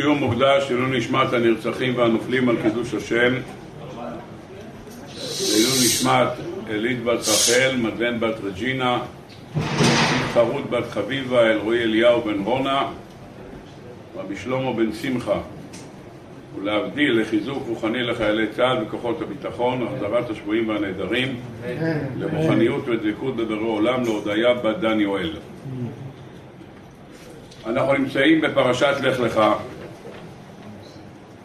שיעור מוקדש עילוי נשמת הנרצחים והנופלים על קידוש השם, עילוי נשמת אלית בת רחל, מדלן בת רג'ינה, חרות בת חביבה, אלרועי אליהו בן רונה, רבי שלמה בן שמחה, ולהבדיל לחיזוק רוחני לחיילי צה"ל וכוחות הביטחון, החזרת השבויים והנעדרים, למוכניות ודבקות בבורא עולם, להודיה בת דניאל. אנחנו נמצאים בפרשת לך לך.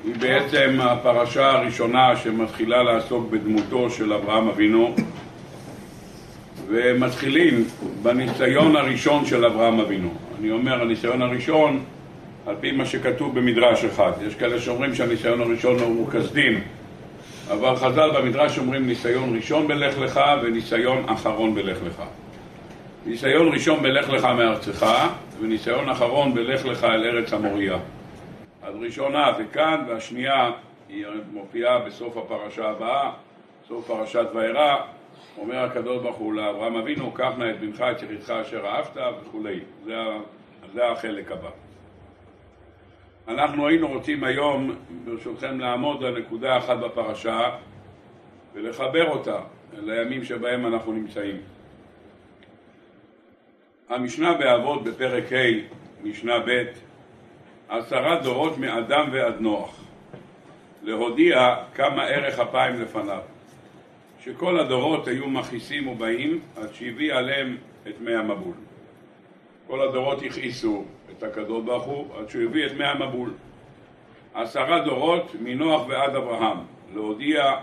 היא בעצם הפרשה הראשונה שמתחילה לעסוק בדמותו של אברהם אבינו, ומתחילים בניסיון הראשון של אברהם אבינו. אני אומר הניסיון הראשון על פי מה שכתוב במדרש אחד. יש כאלה שאומרים שהניסיון הראשון הוא כסדים, אבל חז"ל במדרש אומרים ניסיון ראשון בלך לך וניסיון אחרון בלך לך. ניסיון ראשון בלך לך מארצך, וניסיון אחרון בלך לך אל ארץ המוריה. אז ראשונה זה כאן, והשנייה היא מופיעה בסוף הפרשה הבאה, סוף פרשת וירא. אומר הקדוש ברוך הוא לאברהם אבינו, קח נא את בנך את יחידך אשר אהבת וכו'. זה החלק הבא. אנחנו היינו רוצים היום, ברשותכם, לעמוד על נקודה אחת בפרשה ולחבר אותה לימים שבהם אנחנו נמצאים. המשנה באבות בפרק ה', משנה ב', 10 דורות מאדם ועד נוח, להודיע כמה ערך אפיים לפניו, שכל הדורות היו מכעיסים ובאים, עד שהביא עליהם את מי המבול. כל הדורות הכעיסו את הקדוש ברוך הוא, עד שהוא הביא את מי המבול. 10 דורות מנוח ועד אברהם, להודיע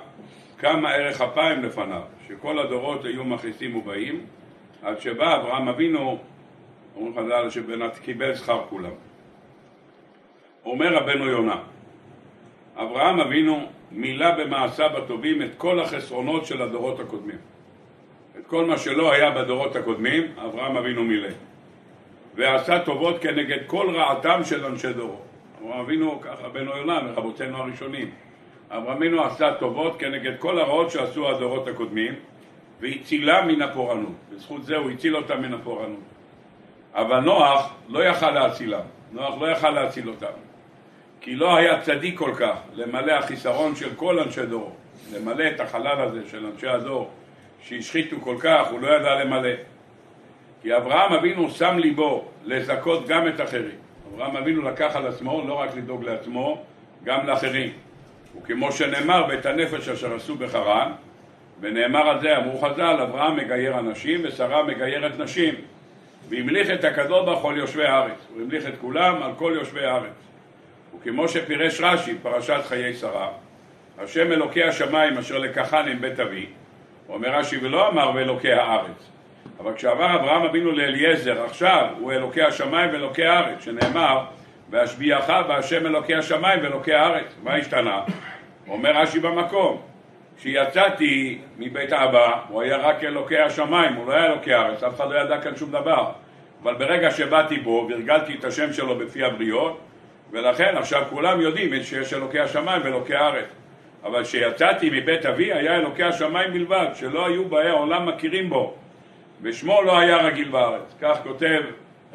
כמה ערך אפיים לפניו, שכל הדורות היו מכעיסים ובאים, עד שבא אברהם אבינו, אומרים חז"ל שקיבל שכר כולם. אומר רבנו יונה, אברהם אבינו מילא במעשיו הטובים את כל החסרונות של הדורות הקודמים. את כל מה שלא היה בדורות הקודמים, אברהם אבינו מילא. ועשה טובות כנגד כל רעתם של אנשי דורו. אברהם אבינו, כך רבנו יונה, מחבותינו הראשונים. אברהם אבינו עשה טובות כנגד כל הרעות שעשו הדורות הקודמים, והצילה מן הפורענות. בזכות זה הוא הציל אותה מן הפורענות. אבל נוח לא יכל להצילה. נוח לא יכל להציל אותם. כי לא היה צדיק כל כך למלא החיסרון של כל אנשי דור. למלא את החלל הזה של אנשי הדור שהשחיתו כל כך, הוא לא ידע למלא. כי אברהם אבינו שם ליבו לזכות גם את אחרים. אברהם אבינו לקח על עצמו, לא רק לדאוג לעצמו, גם לאחרים. וכמו שנאמר, ואת הנפש אשר עשו בחרן, ונאמר על זה, אמרו חז"ל, אברהם מגייר אנשים ושרה מגיירת נשים, והמליך את הקדוש ברוך הוא על יושבי הארץ. הוא המליך את כולם על כל יושבי הארץ. וכמו שפירש רשי, פרשת חיי שרה, השם אלוקי השמיים אשר לקחני מבית אבי, הוא אומר רשי ולא אמר ואלוקי הארץ. אבל כשאמר אברהם אבינו לאליעזר, עכשיו הוא אלוקי השמיים ואלוקי הארץ, שנאמר, והשביעך והשם אלוקי השמיים ואלוקי הארץ. מה השתנה? הוא אומר רשי במקום. כשיצאתי מבית אבא, הוא היה רק אלוקי השמיים, הוא לא היה אלוקי הארץ, אף אחד לא ידע כאן שום דבר. אבל ברגע שבאתי בו, והרגלתי את השם שלו בפי הבריות, ולכן עכשיו כולם יודעים שיש אלוקי השמיים ואלוקי הארץ. אבל כשיצאתי מבית אבי, היה אלוקי השמיים בלבד, שלא היו באי העולם מכירים בו, ושמו לא היה רגיל בארץ. כך כותב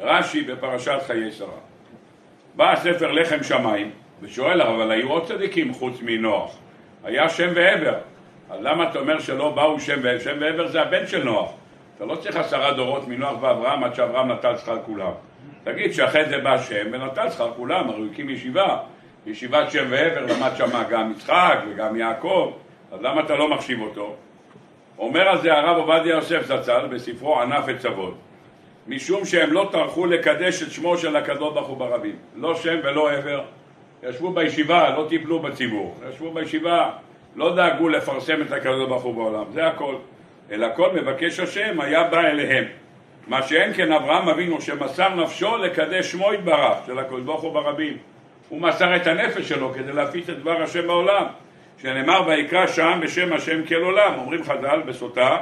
רש"י בפרשת חיי שרה. בא הספר לחם שמיים, ושואל, אבל היו עוד צדיקים חוץ מנוח. היה שם ועבר. אז למה אתה אומר שלא באו שם ועבר? שם ועבר זה הבן של נוח. אתה לא צריך 10 דורות מנוח ואברהם עד שאברהם נטל שכר כולם. תגיד שאחרי זה בא שם ונטל שכר כולם, הרי הקים ישיבה. ישיבת שם ועבר למד שמה גם יצחק וגם יעקב, אז למה אתה לא מחשיב אותו? אומר על זה הרב עובדיה יוסף זצ"ל בספרו ענף עצבות. משום שהם לא טרחו לקדש את שמו של הקדוש ברוך הוא ברבים. לא שם ולא עבר. ישבו בישיבה, לא טיפלו בציבור. ישבו בישיבה, לא דאגו לפרסם את הקדוש ברוך הוא בעולם, זה הכל. אלא כל מבקש השם היה בא אליהם. מה שאין כן אברהם אבינו שמסר נפשו לקדש שמו יתברך של הקדוש ברוך הוא ברבים. הוא מסר את הנפש שלו כדי להפיץ את דבר השם בעולם. שנאמר ויקרא שם בשם השם כל עולם. אומרים חז"ל בסוטה,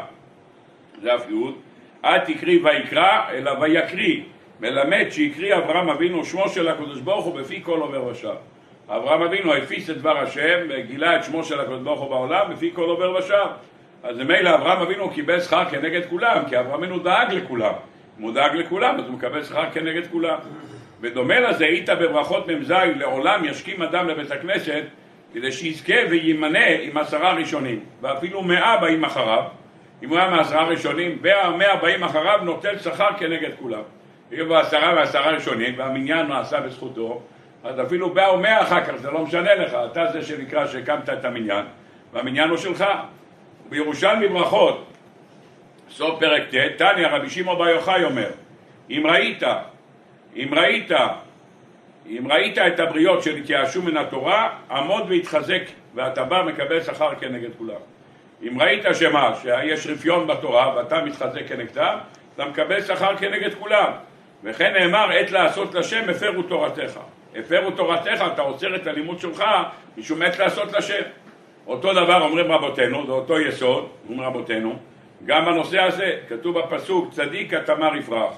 זה הפיות, אל תקריא ויקרא אלא ויקריא. מלמד שיקריא אברהם אבינו שמו של הקדוש ברוך הוא בפי כל עובר ושב. אברהם אבינו הפיץ את דבר השם וגילה את שמו של הקדוש ברוך הוא בעולם בפי כל עובר ושב. אז מילא אברהם אבינו קיבל שכר כנגד כולם, כי אברהם אבינו דאג לכולם. אם הוא דאג לכולם, אז הוא מקבל שכר כנגד כולם. ודומה לזה איתה בברכות ממזי, לעולם ישכים אדם לבית הכנסת כדי שיזכה וימנה עם 10 ראשונים, ואפילו 100 באים אחריו. אם הוא היה מ10 ראשונים, וה100 באים אחריו נוטל שכר כנגד כולם. יהיו ב10 ראשונים, והמניין נעשה בזכותו, אז אפילו 100 אחר כך, זה לא משנה לך, אתה זה שנקרא שהקמת את המניין, והמניין הוא שלך. בירושלמי ברכות, סוף פרק ט', תניא רבי שמעון בן יוחאי אומר, אם ראית את הבריות שנתייאשו מן התורה, עמוד והתחזק, ואתה בא מקבל שכר כנגד כולם. אם ראית שמה, שיש רפיון בתורה ואתה מתחזק כנגדם, אתה מקבל שכר כנגד כולם. וכן נאמר, עת לעשות לשם, הפרו תורתך. הפרו תורתך, אתה עוצר את הלימוד שלך, משום עת לעשות לשם. אותו דבר אומרים רבותינו, זה אותו יסוד, אומרים רבותינו, גם בנושא הזה כתוב בפסוק, צדיק התמר יפרח.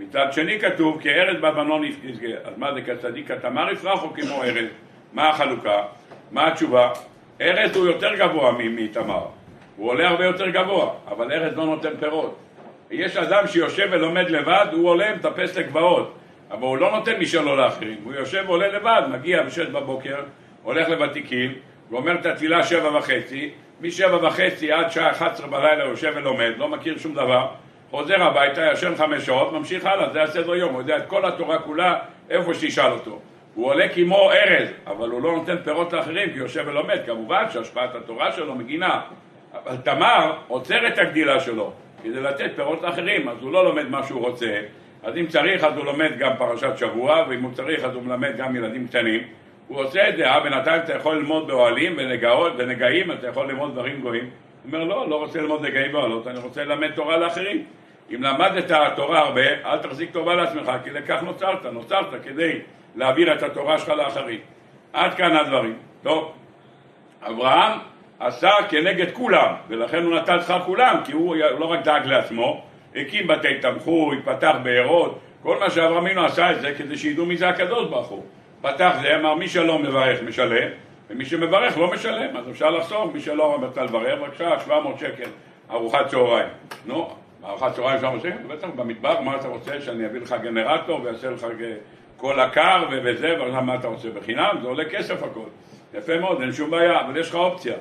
מצד שני כתוב, כי ארז בבנון יפגע. אז מה זה, כצדיק התמר יפרח או כמו ארז? מה החלוקה? מה התשובה? ארז הוא יותר גבוה מתמר, הוא עולה הרבה יותר גבוה, אבל ארז לא נותן פירות. יש אדם שיושב ולומד לבד, הוא עולה ומטפס לגבעות, אבל הוא לא נותן משלו לאחרים, הוא יושב ועולה לבד, מגיע ב6 בבוקר, הולך לוותיקים, ואומר את התפילה 7:30, מ7:30 עד שעה 23:00 יושב ולומד, לא מכיר שום דבר, חוזר הביתה, ישן 5 שעות, ממשיך הלאה, זה הסדר יום, הוא יודע את כל התורה כולה, איפה שתשאל אותו. הוא עולה כמו ארז, אבל הוא לא נותן פירות לאחרים, כי יושב ולומד, כמובן שהשפעת התורה שלו מגינה. אבל תמר עוצר את הגדילה שלו, כדי לתת פירות לאחרים, אז הוא לא לומד מה שהוא רוצה, אז אם צריך אז הוא לומד גם פרשת שבוע, ואם הוא צריך אז הוא מלמד גם ילדים קטנים, הוא עושה את זה, בינתיים אתה יכול ללמוד באוהלים ונגעים, אתה יכול ללמוד דברים גויים. הוא אומר, לא רוצה ללמוד נגעים ואוהלות, אני רוצה ללמד תורה לאחרים. אם למדת התורה הרבה, אל תחזיק טובה לעצמך, כי לכך נוצרת כדי להעביר את התורה שלך לאחרים. עד כאן הדברים. טוב, אברהם עשה כנגד כולם, ולכן הוא נתן שכר כולם, כי הוא לא רק דאג לעצמו, הקים בתי תמחו, התפתח בעירות, כל מה שאברהם אבינו עשה את זה כדי שידעו מי זה הקדוש ברוך הוא. פתח זה, אמר מי שלא מברך משלם, ומי שמברך לא משלם, אז אפשר לחסוך, מי שלא מבטל לברך, בבקשה, 700 שקל, ארוחת צהריים. נו, ארוחת צהריים 700 שקל, בטח במדבר, מה אתה רוצה, שאני אביא לך גנרטור ויעשה לך כל הקר וזה, מה אתה רוצה בחינם, זה עולה כסף הכל. יפה מאוד, אין שום בעיה, אבל יש לך אופציה.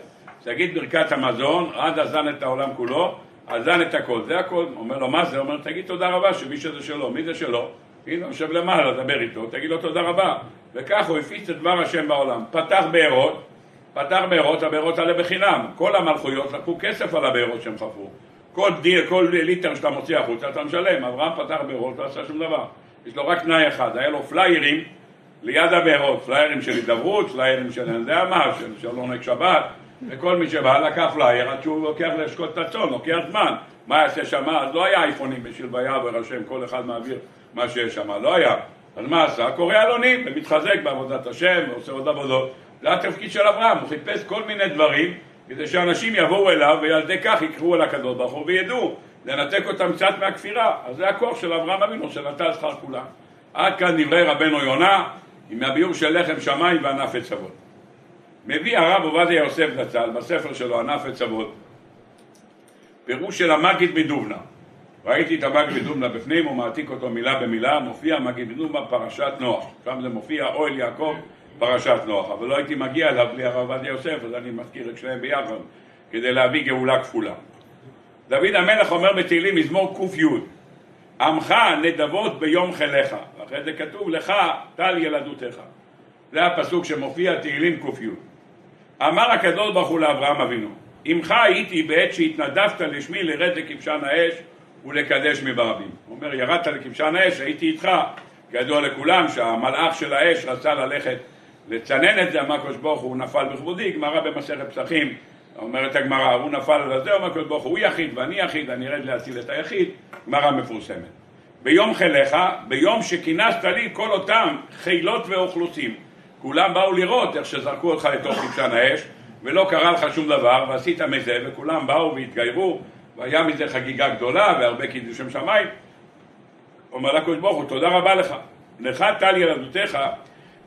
תגיד ברכת המזון, עד אזן את העולם כולו, אזן את הכל, זה הכל. אומר לו, מה זה? אומר, תגיד תודה רבה שמי שזה שלו, מי זה שלו? הנה, יושב למעלה, דבר איתו, תגיד לו תודה רבה. וכך הוא הפיץ את דבר השם בעולם. פתח בעירות, הבעירות עלה בחינם. כל המלכויות לקחו כסף על הבעירות שהם חפרו. כל ליטר שאתה מוציא החוצה, אתה משלם. אברהם פתח בעירות, לא עשה שום דבר. יש לו רק תנאי אחד, היה לו פליירים ליד הבעירות, פליירים של הידברות, פליירים של הנדמה, של עונג שבת, וכל מי שבא לקח פלייר, עד שהוא לוקח לשקוט את הצאן, לוקח זמן. מה יעשה שם? אז לא היה אייפונים בשביל ויעבר השם, כל אחד מעביר מה שיש שם, לא היה. אז מה עשה? קורא אלונים, ומתחזק בעבודת השם, ועושה עוד עבודות. זה התפקיד של אברהם, הוא חיפש כל מיני דברים, כדי שאנשים יבואו אליו, וילדי כך יקראו על הקדוש ברוך הוא וידעו, לנתק אותם קצת מהכפירה. אז זה הכוח של אברהם אבינו, שנתן שכר כולם. עד כאן דברי רבנו יונה, עם הביאור של לחם שמיים וענף עצבות. מביא הרב עובדיה יוסף זצ"ל, בספר שלו ענף עצבות, פירוש של המגיד מדובנא. ראיתי את המגיד מדובנא בפנים, הוא מעתיק אותו מילה במילה, מופיע המגיד מדובנא פרשת נוח. שם זה מופיע אוהל יעקב פרשת נוח, אבל לא הייתי מגיע אליו בלי הרב עובדיה יוסף, אז אני מזכיר את שניהם ביחד, כדי להביא גאולה כפולה. דוד המלך אומר בתהילים מזמור ק"י, עמך נדבות ביום חילך, ואחרי זה כתוב לך טל ילדותך. זה הפסוק שמופיע תהילים ק"י. אמר הקדוש ברוך הוא לאברהם אבינו, עמך הייתי בעת שהתנדבת לשמי לרד לכבשן האש ולקדש מברבים. הוא אומר, ירדת לכבשן האש, הייתי איתך. כידוע לכולם שהמלאך של האש רצה ללכת לצנן את זה, אמר הקדוש ברוך הוא נפל בכבודי, גמרא במסכת פסחים, אומרת הגמרא, הוא נפל על זה, אמר הקדוש ברוך הוא יחיד ואני יחיד, אני ארד להציל את היחיד, גמרא מפורסמת. ביום חילך, ביום שכינסת לי כל אותם חילות ואוכלוסים, כולם באו לראות איך שזרקו אותך לתוך כבשן האש, ולא קרה לך שום דבר, ועשית מזה, וכולם באו והתגיירו, והיה מזה חגיגה גדולה, והרבה קידושי שמיים. אומר לקדוש ברוך הוא, תודה רבה לך, לך טל ילדותיך,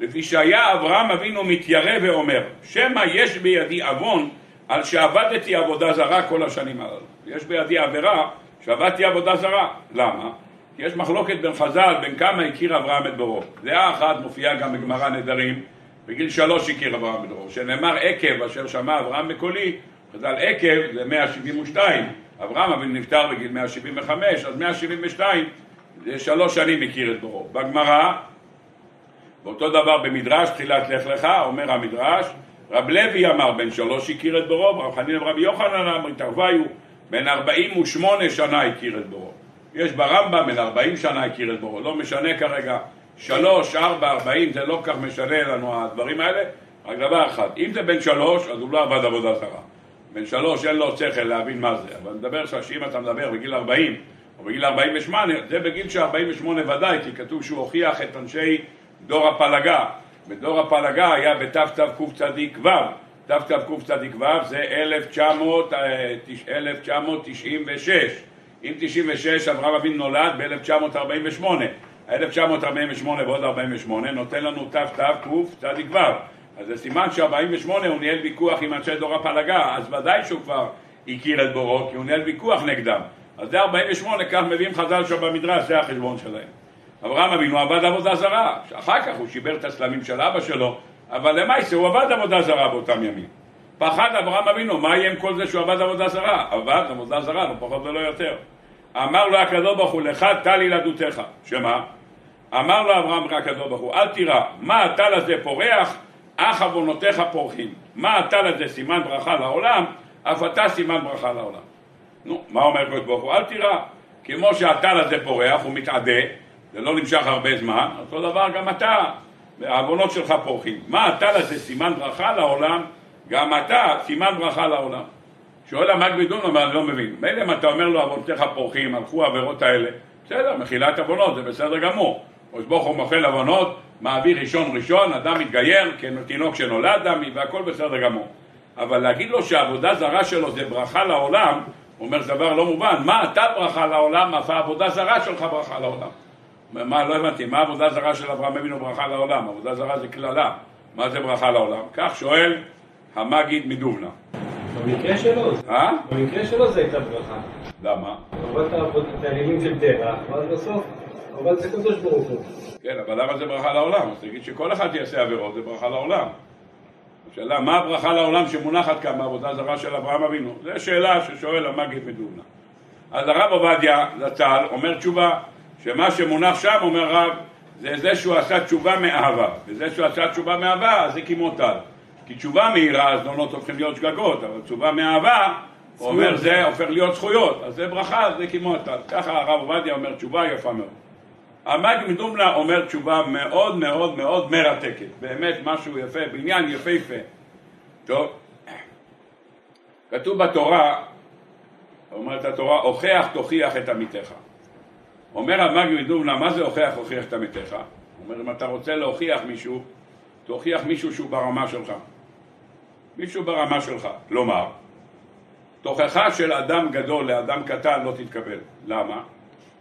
לפי שהיה אברהם אבינו מתיירא ואומר, שמא יש בידי עוון, על שעבדתי עבודה זרה כל השנים הללו. יש בידי עבירה, שעבדתי עבודה זרה. למה? יש מחלוקת בין חז"ל, בין כמה הכיר אברהם את בוראו. דעה אחת מופיעה גם בגמרא נדרים, בגיל 3 הכיר אברהם את בוראו, שנאמר עקב אשר שמע אברהם בקולי, חז"ל עקב זה 172, אברהם אבינו נפטר בגיל 175, אז 172, זה 3 שנים הכיר את בוראו. בגמרא, באותו דבר במדרש, תחילת לך לך, אומר המדרש, רב לוי אמר, בן 3 הכיר את בוראו, רב חנין ורבי יוחנן אמר, התערביו, בן 48 שנה הכיר את בוראו. יש ברמב"ם בן 40 שנה הכיר את בוראו, לא משנה כרגע, 3, 4, 40, זה לא כך משנה לנו הדברים האלה, רק דבר אחד, אם זה בן 3, אז הוא לא עבד עבודה זרה. בן 3 אין לו שכל להבין מה זה, אבל נדבר שאם אתה מדבר בגיל 40 או בגיל 48, זה בגיל ש48 ודאי, כי כתוב שהוא הוכיח את אנשי דור הפלגה. בדור הפלגה היה בתו-תו-קו-צדיק-וו, תו-תו-קו-צדיק-וו זה 1996, אם 96 אברהם אבינו נולד ב-1948, ה-1948 ועוד 48 נותן לנו תו-תו-קו-צדיק-וו, אז זה סימן ש-48 הוא ניהל ויכוח עם אנשי דור הפלגה, אז ודאי שהוא כבר הכיר את בוראו, כי הוא ניהל ויכוח נגדם, אז זה 48, כך מביאים חז"ל שבמדרש, זה החשבון שלהם. אברהם אבינו עבד עבודה זרה, אחר כך הוא שיבר את הסלמים של אבא שלו, אבל למעשה הוא עבד עבודה זרה באותם ימים. פחד אברהם אבינו, מה יהיה עם כל זה שהוא עבד עבודה זרה? עבד עבודה זרה, לא פחות ולא יותר. אמר לו הקדוש ברוך הוא, לך טל ילדותך. שמה? אמר לו אברהם הקדוש ברוך הוא, אל תירא, מה הטל הזה פורח, אך עוונותיך פורחים. מה הטל הזה סימן ברכה לעולם, אף אתה סימן ברכה לעולם. נו, מה אומר הקדוש ברוך הוא? אל תירא, כמו שהטל הזה פורח, הוא מתעדה, זה לא נמשך הרבה זמן, אותו דבר גם אתה, העוונות שלך פורחים. מה אתה לזה סימן ברכה לעולם, גם אתה סימן ברכה לעולם. שואל המגיד מדובנא, אבל אני לא מבין. מילא אם אתה אומר לו, עוונותיך פורחים, הלכו העבירות האלה, בסדר, מחילת עוונות, זה בסדר גמור. או שבוך הוא מחל עוונות, מעביר ראשון, אדם מתגייר, כתינוק שנולד דמי, והכל בסדר גמור. אבל להגיד לו שהעבודה זרה שלו זה ברכה לעולם, הוא אומר, זה דבר לא מובן. מה אתה ברכה לעולם, אף העבודה זרה שלך ברכה לעולם. מה, לא הבנתי, מה עבודה זרה של אברהם אבינו ברכה לעולם? עבודה זרה זה כללה, מה זה ברכה לעולם? כך שואל המגיד מדובנא. במקרה שלו זה הייתה ברכה. למה? עבדת את העניינים של תרח, ואז בסוף עבדת את הקדוש ברוך הוא. כן, אבל למה זה ברכה לעולם? אז תגיד שכל אחד יעשה עבירות, זה ברכה לעולם. השאלה, מה הברכה לעולם שמונחת כאן בעבודה זרה של אברהם אבינו? זו שאלה ששואל המגיד מדובנא. אז הרב עובדיה זצ"ל אומר תשובה, שמה שמונח שם, אומר רב, זה שהוא עשה תשובה מאהבה. וזה שהוא עשה תשובה מאהבה, אז זה כמותל. כי תשובה מהירה, אז לא הופכים להיות שגגות, אבל תשובה מאהבה, הוא אומר, זה הופך להיות זכויות. אז זה ברכה, אז זה כמותל. ככה הרב עובדיה אומר תשובה יפה מאוד. המגיד מדובנא אומר תשובה מאוד מאוד מאוד מרתקת. באמת משהו יפה, בעניין יפה יפה. טוב. כתוב בתורה, אומרת התורה, הוכח תוכיח את עמיתך. אומר המגיד מדובנא, מה זה הוכיח את עמיתך? הוא אומר, אם אתה רוצה להוכיח מישהו, תוכיח מישהו שהוא ברמה שלך. מישהו ברמה שלך. כלומר, תוכחה של אדם גדול לאדם קטן לא תתקבל. למה?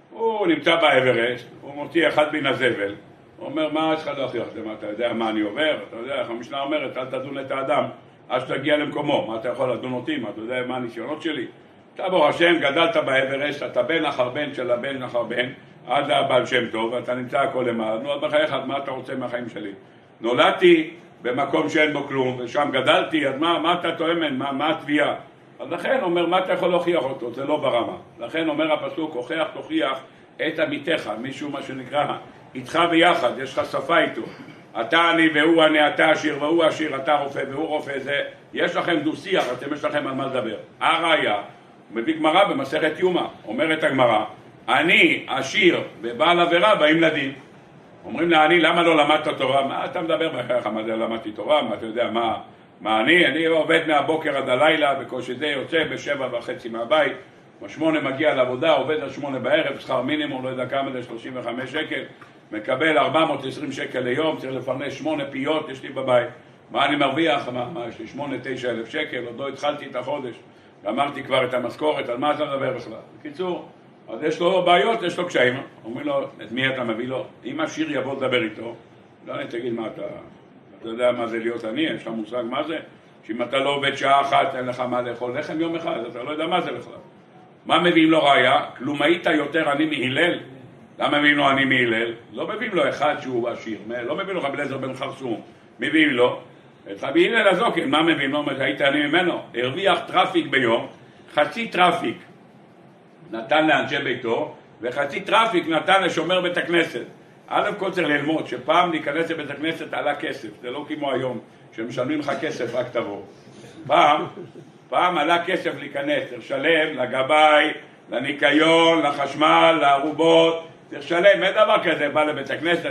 הוא נמצא באברסט, הוא מוציא אחד מן הזבל, הוא אומר, מה יש לך להוכיח? אתה יודע מה אני עובר? אתה יודע, המשנה אומרת, אל תדון את האדם, אז תגיע למקומו. מה אתה יכול לדון אותי? מה אתה יודע מה הניסיונות שלי? אתה בור השם, גדלת באברסט, אתה בן אחר בן של הבן אחר בן, עד הבעל שם טוב, ואתה נמצא הכל למעלה. נו, אז בחייך, מה אתה רוצה מהחיים שלי? נולדתי במקום שאין בו כלום, ושם גדלתי, אז מה אתה תואמן? מה התביעה? אז לכן אומר, מה אתה יכול להוכיח אותו? זה לא ברמה. לכן אומר הפסוק, הוכיח תוכיח את עמיתך, מישהו מה שנקרא, איתך ויחד, יש לך שפה איתו. אתה אני והוא אני, אתה עשיר והוא עשיר, אתה רופא והוא רופא, זה, יש לכם דו-שיח, אתם יש לכם על מה לדבר. הראיה, הוא מביא גמרא במסכת יומא, אומרת הגמרא, אני, עשיר ובעל עבירה באים לדין. אומרים לעני, למה לא למדת תורה? מה אתה מדבר בחייך? מה זה למדתי תורה? מה אתה יודע? מה אני עובד מהבוקר עד הלילה, בקושי זה יוצא 7:30 מהבית, 8 מגיע לעבודה, עובד 8 בערב, שכר מינימום, לא יודע כמה זה 35 שקל, מקבל 420 שקל ליום, צריך לפרנס 8 פיות, יש לי בבית. מה אני מרוויח? מה יש לי 8,000-9,000 שקל, עוד לא התחלתי את החודש. אמרתי כבר את המשכורת, על מה אתה מדבר בכלל? בקיצור, אז יש לו בעיות, יש לו קשיים. אומרים לו, את מי אתה מביא לו? אם השיר יבוא לדבר איתו, לא אני תגיד מה אתה יודע מה זה להיות עני, יש לך מושג מה זה? שאם אתה לא עובד שעה אחת, אין לך מה לאכול לחם יום אחד, אתה לא יודע מה זה בכלל. מה מביאים לו ראיה? כלום היית יותר עני מהלל? למה מביאים לו אני מהלל? לא מביאים לו אחד שהוא עשיר, לא מביאים לו רבי אלעזר בן חרסום, מביאים לו. את רבי הלל אז אוקיי, מה מביאים לו? היית אני ממנו, הרוויח טראפיק ביום, חצי טראפיק נתן לאנשי ביתו, וחצי טראפיק נתן לשומר בית הכנסת. א' כל צריך ללמוד שפעם להיכנס לבית הכנסת עלה כסף, זה לא כמו היום, שמשלמים לך כסף רק תבוא. פעם עלה כסף להיכנס, לשלם לגבי, לניקיון, לחשמל, לערובות, צריך שלם, אין דבר כזה, בא לבית הכנסת,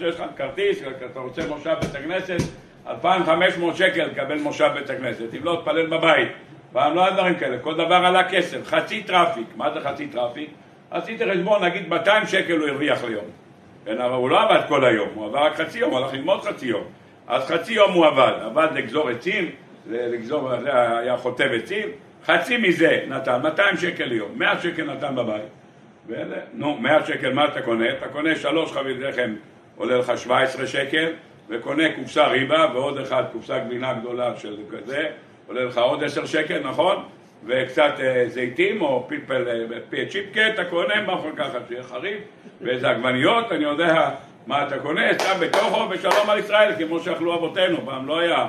יש לך כרטיס, אתה רוצה מושב בית הכנסת, 2,500 שקל קבל מושב בית הכנסת, אם לא תפלל בבית, פעם לא הדברים כאלה, כל דבר עלה כסף, חצי טראפיק, מה זה חצי טראפיק? עשיתי חשבון, נגיד 200 שקל הוא הרוויח ליום, אבל הוא לא עבד כל היום, הוא עבד רק חצי יום, הוא הלך ללמוד חצי יום, אז חצי יום הוא עבד, עבד לגזור עצים, זה היה חוטב עצים, חצי מזה נתן, 200 שקל ליום, 100 שקל נתן בבית, נו, 100 שקל מה אתה קונה? אתה קונה 3 חביל לחם, עולה לך 17 שקל, וקונה קופסה ריבה ועוד אחד, קופסה גבינה גדולה של כזה, עולה לך עוד 10 שקל, נכון? וקצת זיתים או פלפל צ'יפקה, אתה קונה מה כל כך, שיהיה חריף, ואיזה עגבניות, אני יודע מה אתה קונה, שם בתוכו ושלום על ישראל, כמו שאכלו אבותינו, פעם לא היה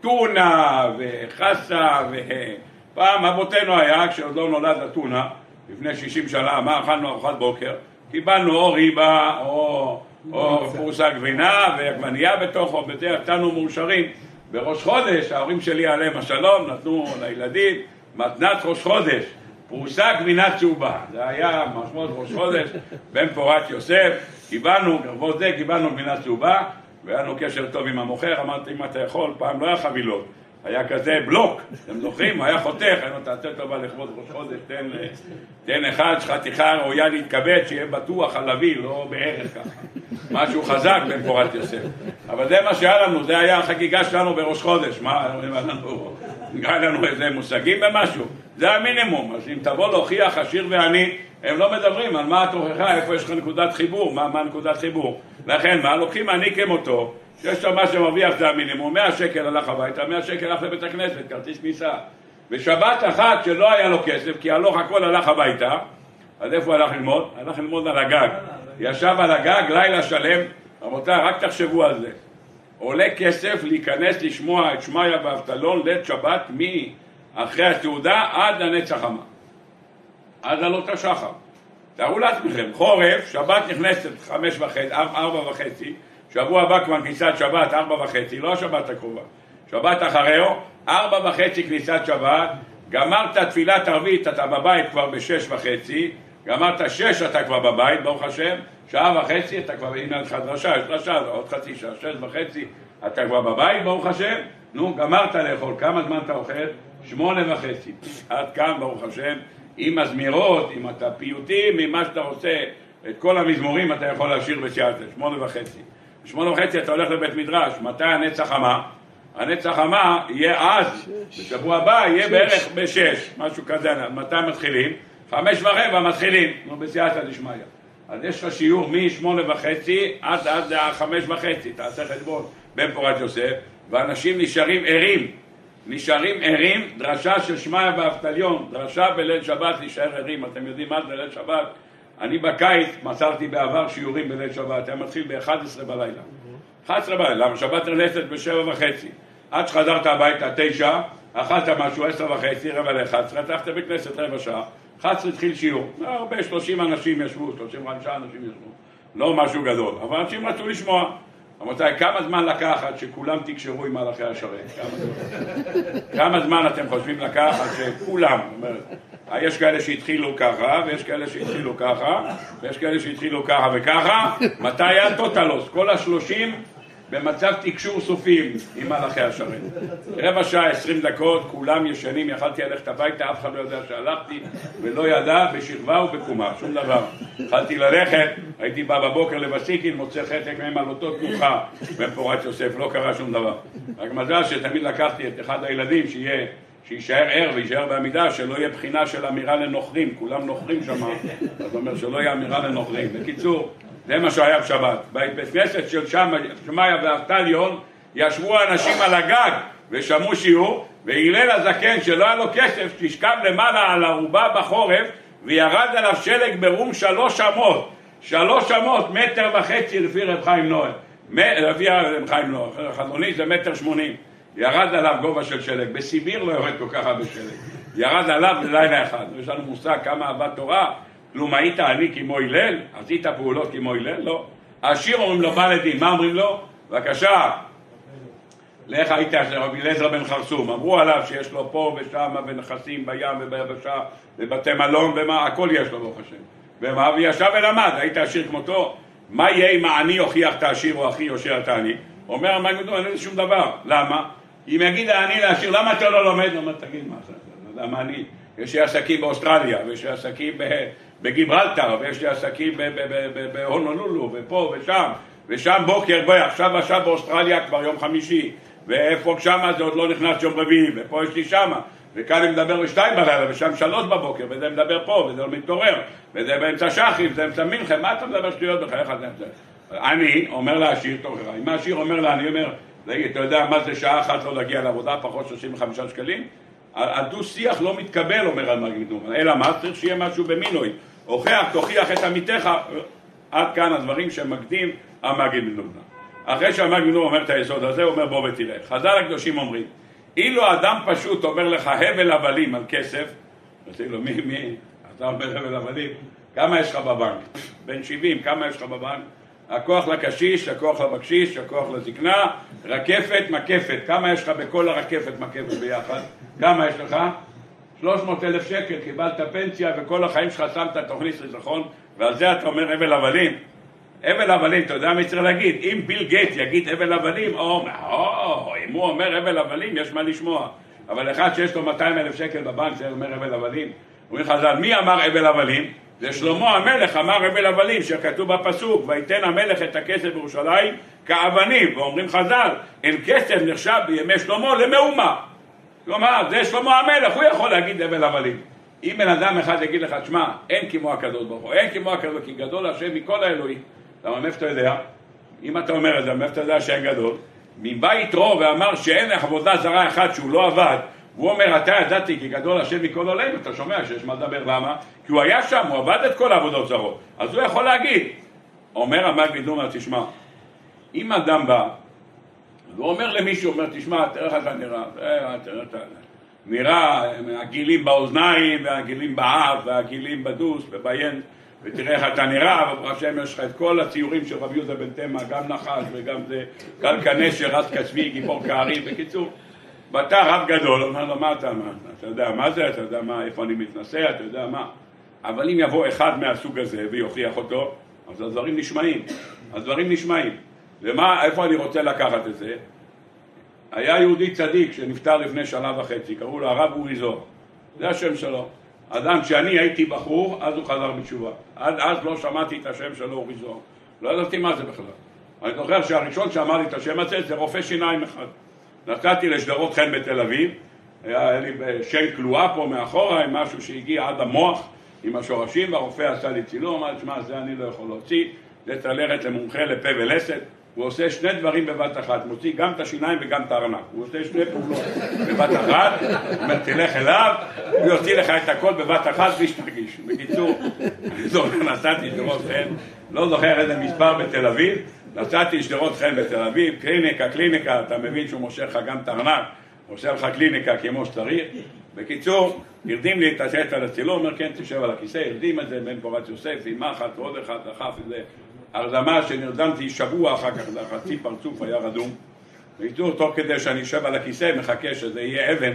טונה וחסה, פעם אבותינו היה, כשעוד לא נולד הטונה, לפני 60 שנה, מה אכלנו ארוחת בוקר, קיבלנו או ריבה או פרוסה גבינה ועגבנייה בתוכו, בזה יצאנו מאושרים. בראש חודש, ההורים שלי עליהם השלום, נתנו לילדים מתנת ראש חודש, פרוסה גבינה צהובה, זה היה משמעות ראש חודש, בן פורת יוסף, קיבלנו, גרבות זה קיבלנו גבינה צהובה, והיה לנו קשר טוב עם המוכר, אמרתי אם אתה יכול, פעם לא היה חבילות, היה כזה בלוק, אתם זוכרים, היה חותך, היינו תעשה טובה לכבוד ראש חודש, תן אחד שחתיכה ראויה להתכבד, שיהיה בטוח חלבי, לא בערך ככה. משהו חזק בן פורת יוסף. אבל זה מה שהיה לנו, זה היה החגיגה שלנו בראש חודש, מה, היה לנו איזה מושגים במשהו, זה המינימום, אז אם תבוא להוכיח עשיר ועני, הם לא מדברים על מה התוכחה, איפה יש לך נקודת חיבור, מה נקודת חיבור, לכן מה, לוקחים אני כמותו, שיש שם מה שמרוויח זה המינימום, 100 שקל הלך הביתה, 100 שקל הלך לבית הכנסת, כרטיס כניסה, ושבת אחת שלא היה לו כסף, כי הלוך הכל הלך הביתה, אז איפה הלך ללמוד? הלך ללמוד על הגג, ישב על הגג, לילה שלם, רבותיי, רק תחשבו על זה. עולה כסף להיכנס לשמוע את שמעיה ואבטליון לית שבת מאחרי התעודה עד הנצח המה. עד עלות השחר. תארו לעצמכם, חורף, שבת נכנסת 5:30, 4:30, שבוע הבא כבר כניסת שבת 4:30, לא השבת הקרובה. שבת אחריו, 4:30 כניסת שבת, גמרת תפילת ערבית, אתה בבית כבר ב6:30, גמרת 6 אתה כבר בבית, ברוך השם, 1:30 אתה כבר, הנה לך דרשה, יש דרשה, עוד חצי שעה, 6:30 אתה כבר בבית, ברוך השם, נו, גמרת לאכול, כמה זמן אתה אוכל? 8:30, עד כאן, ברוך השם, עם הזמירות, עם הפיוטים, עם מה שאתה עושה, את כל המזמורים אתה יכול להשאיר בשעה, 8:30. 8:30 אתה הולך לבית מדרש, מתי הנץ החמה? הנץ החמה יהיה אז, בשבוע הבא יהיה בערך ב6, משהו כזה, מתי מתחילים? 5:15 מתחילים, נו בסייעתא דשמיא. אז יש לך שיעור מ8:30 עד 5:30, תעשה חשבון בן פורת יוסף, ואנשים נשארים ערים, דרשה של שמעיה ואבטליון, דרשה בליל שבת להישאר ערים, אתם יודעים מה זה ליל שבת? אני בקיץ מסרתי בעבר שיעורים בליל שבת, היה מתחיל ב-11 בלילה. 11 בלילה, למה שבת נכנסת ב7:30, עד שחזרת הביתה 9, אחת משהו 10:30, 11:45, רצחת בכנסת 15 שעה, 11 התחיל שיעור, הרבה 30 אנשים ישבו, 35 אנשים ישבו, לא משהו גדול, אבל אנשים רצו לשמוע. אמרתי, כמה זמן לקח עד שכולם תקשרו עם מהלכי השרת? כמה זמן אתם חושבים לקח עד שכולם, יש כאלה שהתחילו ככה, ויש כאלה שהתחילו ככה, ויש כאלה שהתחילו ככה וככה, מתי היה טוטלוס? כל ה-30 במצב תקשור סופים עם מהלכי השרת. 15 דקות, 20 דקות, כולם ישנים, יכלתי ללכת הביתה, אף אחד לא יודע שהלכתי, ולא ידע, בשכבה ובקומה, שום דבר. יכלתי ללכת, הייתי בא בבוקר לבסיקין, מוצא חתק מהם על אותו תנוחה, בפורת יוסף, לא קרה שום דבר. רק מזל שתמיד לקחתי את אחד הילדים שיישאר ער ויישאר בעמידה, שלא יהיה בחינה של אמירה לנוכרים, כולם נוכרים שם, זאת אומרת שלא יהיה אמירה לנוכרים. בקיצור, זה מה שהיה בשבת, בכנסת של שמעיה ואבטליון ישבו האנשים על הגג ושמעו שיעור, והלל הזקן שלא היה לו כסף, תשכב למעלה על הערובה בחורף, וירד עליו שלג ברום 300 מטר וחצי לפי רב חיים נוער. לפי רב חיים נוער, חזוני זה 1.80 מטר. ירד עליו גובה של שלג, בסיביר לא יורד כל כך הרבה שלג. ירד עליו לילה אחד. יש לנו מושג כמה אהבת תורה, כלום היית אני כמו הלל, עשית פעולות כמו הלל, לא. העשיר אומרים לו בא לדין, מה אומרים לו? בבקשה, לך היית רבי אלעזר בן חרסום, אמרו עליו שיש לו פה ושם ונכסים בים וביבשה ובתי מלון ומה, הכל יש לו ברוך השם. ומה, וישב ולמד, היית עשיר כמותו, מה יהיה אם העני הוכיח את העשיר או אחי יושר את העני? אומר, מה יגידו, אין איזה שום דבר, למה? אם יגיד העני לעשיר, למה אתה לא לומד? למה תגיד מה זה? למה אני? יש לי עסקים באוסטרליה, ויש לי עסקים בגיברלטר, ויש לי עסקים בהונולולו, ופה ושם, ושם בוקר, ועכשיו באוסטרליה כבר יום חמישי, ואיפה שמה זה עוד לא נכנס יום רביעי, ופה יש לי שמה, וכאן אני מדבר ב2 בלילה, ושם 3 בבוקר, וזה מדבר פה, וזה לא מתעורר, וזה באמצע שחי, וזה באמצע מלחם, מה אתה מדבר שטויות בחייך? אני אומר לעשיר, תוכרה, אם העשיר אומר לה, אני אומר, אתה יודע מה זה שעה אחת לא להגיע לעבודה, פחות 35 שקלים? הדו-שיח לא מתקבל, אומר המגיד מדובנא, אלא מה? צריך שיהיה משהו במינוי. הוכיח, תוכיח את עמיתך. עד כאן הדברים שמקדים המגיד מדובנא. אחרי שהמגיד מדובנא אומר את היסוד הזה, הוא אומר בוא ותראה. חז"ל הקדושים אומרים, אילו אדם פשוט אומר לך הבל הבלים על כסף, תגיד לו, מי? אתה אומר הבל הבלים? כמה יש לך בבנק? בין 70, כמה יש לך בבנק? הכוח לקשיש, הכוח לבקשיש, הכוח לזקנה, רקפת, מקפת. כמה יש לך בכל הרקפת, מקפת ביחד? כמה יש לך? 300,000 שקל, קיבלת פנסיה וכל החיים שלך שמת תוכנית חיסכון, ועל זה אתה אומר הבל הבלים. הבל הבלים, אתה יודע מה צריך להגיד? אם ביל גייט יגיד הבל הבלים, אם הוא אומר הבל הבלים, יש מה לשמוע. אבל אחד שיש לו 200,000 שקל בבנק, זה אומר הבל הבלים. הוא חז"ל, מי אמר הבל הבלים? זה שלמה המלך אמר הבל הבלים, שכתוב בפסוק, ויתן המלך את הכסף בירושלים כאבנים, ואומרים חז"ל, אין כסף נחשב בימי שלמה למאומה. כלומר, זה שלמה המלך, הוא יכול להגיד הבל הבלים. אם בן אדם אחד יגיד לך, שמע, אין כמו הקדוש ברוך הוא, אין כמו הקדוש ברוך הוא, כי גדול השם מכל האלוהים. למה מאיפה אתה יודע? אם אתה אומר את זה, מאיפה אתה יודע שאין גדול? מבא יתרו ואמר שאין עבודה זרה אחת שהוא לא עבד, הוא אומר, אתה ידעתי כי גדול השם מכל עולם, אתה שומע שיש מה לדבר, למה? כי הוא היה שם, הוא עבד את כל העבודות זרות, אז הוא יכול להגיד. אומר המגיד מדובנא, תשמע, אם אדם בא, הוא אומר למישהו, אומר, תשמע, תראה לך נראה, נראה, הגילים באוזניים, והגילים באף, והגילים בדוס, וביין, ותראה איך אתה נראה, וברוך השם יש לך את כל הציורים של רבי יהודה בן תימא, גם נחש וגם זה, כלכנשר, רז כספי, גיבור כערי, בקיצור. ואתה רב גדול, אומר לו, מה אתה, אתה יודע מה זה, אתה יודע מה, איפה אני מתנסה, אתה יודע מה. אבל אם יבוא אחד מהסוג הזה ויוכיח אותו, אז הדברים נשמעים, ומה, איפה אני רוצה לקחת את זה? היה יהודי צדיק שנפטר לפני 1.5 שנה, קראו לו הרב אורי זוהר, זה השם שלו. אדם שאני הייתי בחור, אז הוא חזר בתשובה. עד אז לא שמעתי את השם שלו אורי זוהר, לא ידעתי מה זה בכלל. אני זוכר שהראשון שאמר לי את השם הזה, זה רופא שיניים אחד. נתתי לשדרות חן בתל אביב, היה לי שן כלואה פה מאחורה, עם משהו שהגיע עד המוח, עם השורשים, והרופא עשה לי צילום, אמר, שמע, זה אני לא יכול להוציא, זה תלכת למומחה לפה ולסת, הוא עושה 2 דברים בבת אחת, מוציא גם את השיניים וגם את הארנק, הוא עושה 2 פעולות בבת אחת, אומר, תלך אליו, הוא יוציא לך את הכל בבת אחת וישתרגיש. בקיצור, אני זוכר, נסעתי לשדרות חן, לא זוכר איזה מספר בתל אביב, נסעתי לשדרות חן בתל אביב, קליניקה, אתה מבין שהוא מושך לך גם תרנק, מושך לך קליניקה כמו שצריך. בקיצור, ירדים לי את השטע לצילום, אומר כן, תשב על הכיסא, ירדים את זה, בן פורת יוסף, עם אחת, עוד אחד, דחף איזה הרדמה שנרדמתי שבוע אחר כך, חצי פרצוף היה רדום. בקיצור, תוך כדי שאני אשב על הכיסא, מחכה שזה יהיה אבן,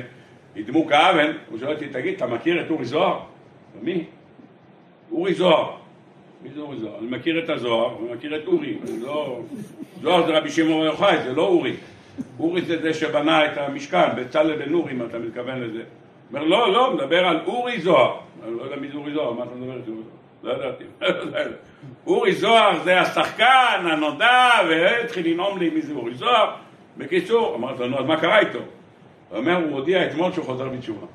ידמוק האבן, הוא שואל אותי, תגיד, אתה מכיר את אורי זוהר? מי? אורי זוהר. מי זה אורי זוהר? אני מכיר את הזוהר, אני מכיר את אורי, זוהר זה רבי שמעון בן יוחאי, זה לא אורי. אורי זה זה שבנה את המשכן, בצלאל בן אורי, אם אתה מתכוון לזה. אומר, לא, לא, מדבר על אורי זוהר. אני לא יודע מי זה אורי זוהר, מה אתה מדבר על זה? לא ידעתי. אורי זוהר זה השחקן, הנודע, והתחיל לנאום לי מי זה אורי זוהר. בקיצור, אמרת לנו, אז מה קרה איתו? הוא אומר, הוא הודיע אתמול שהוא חוזר בתשובה.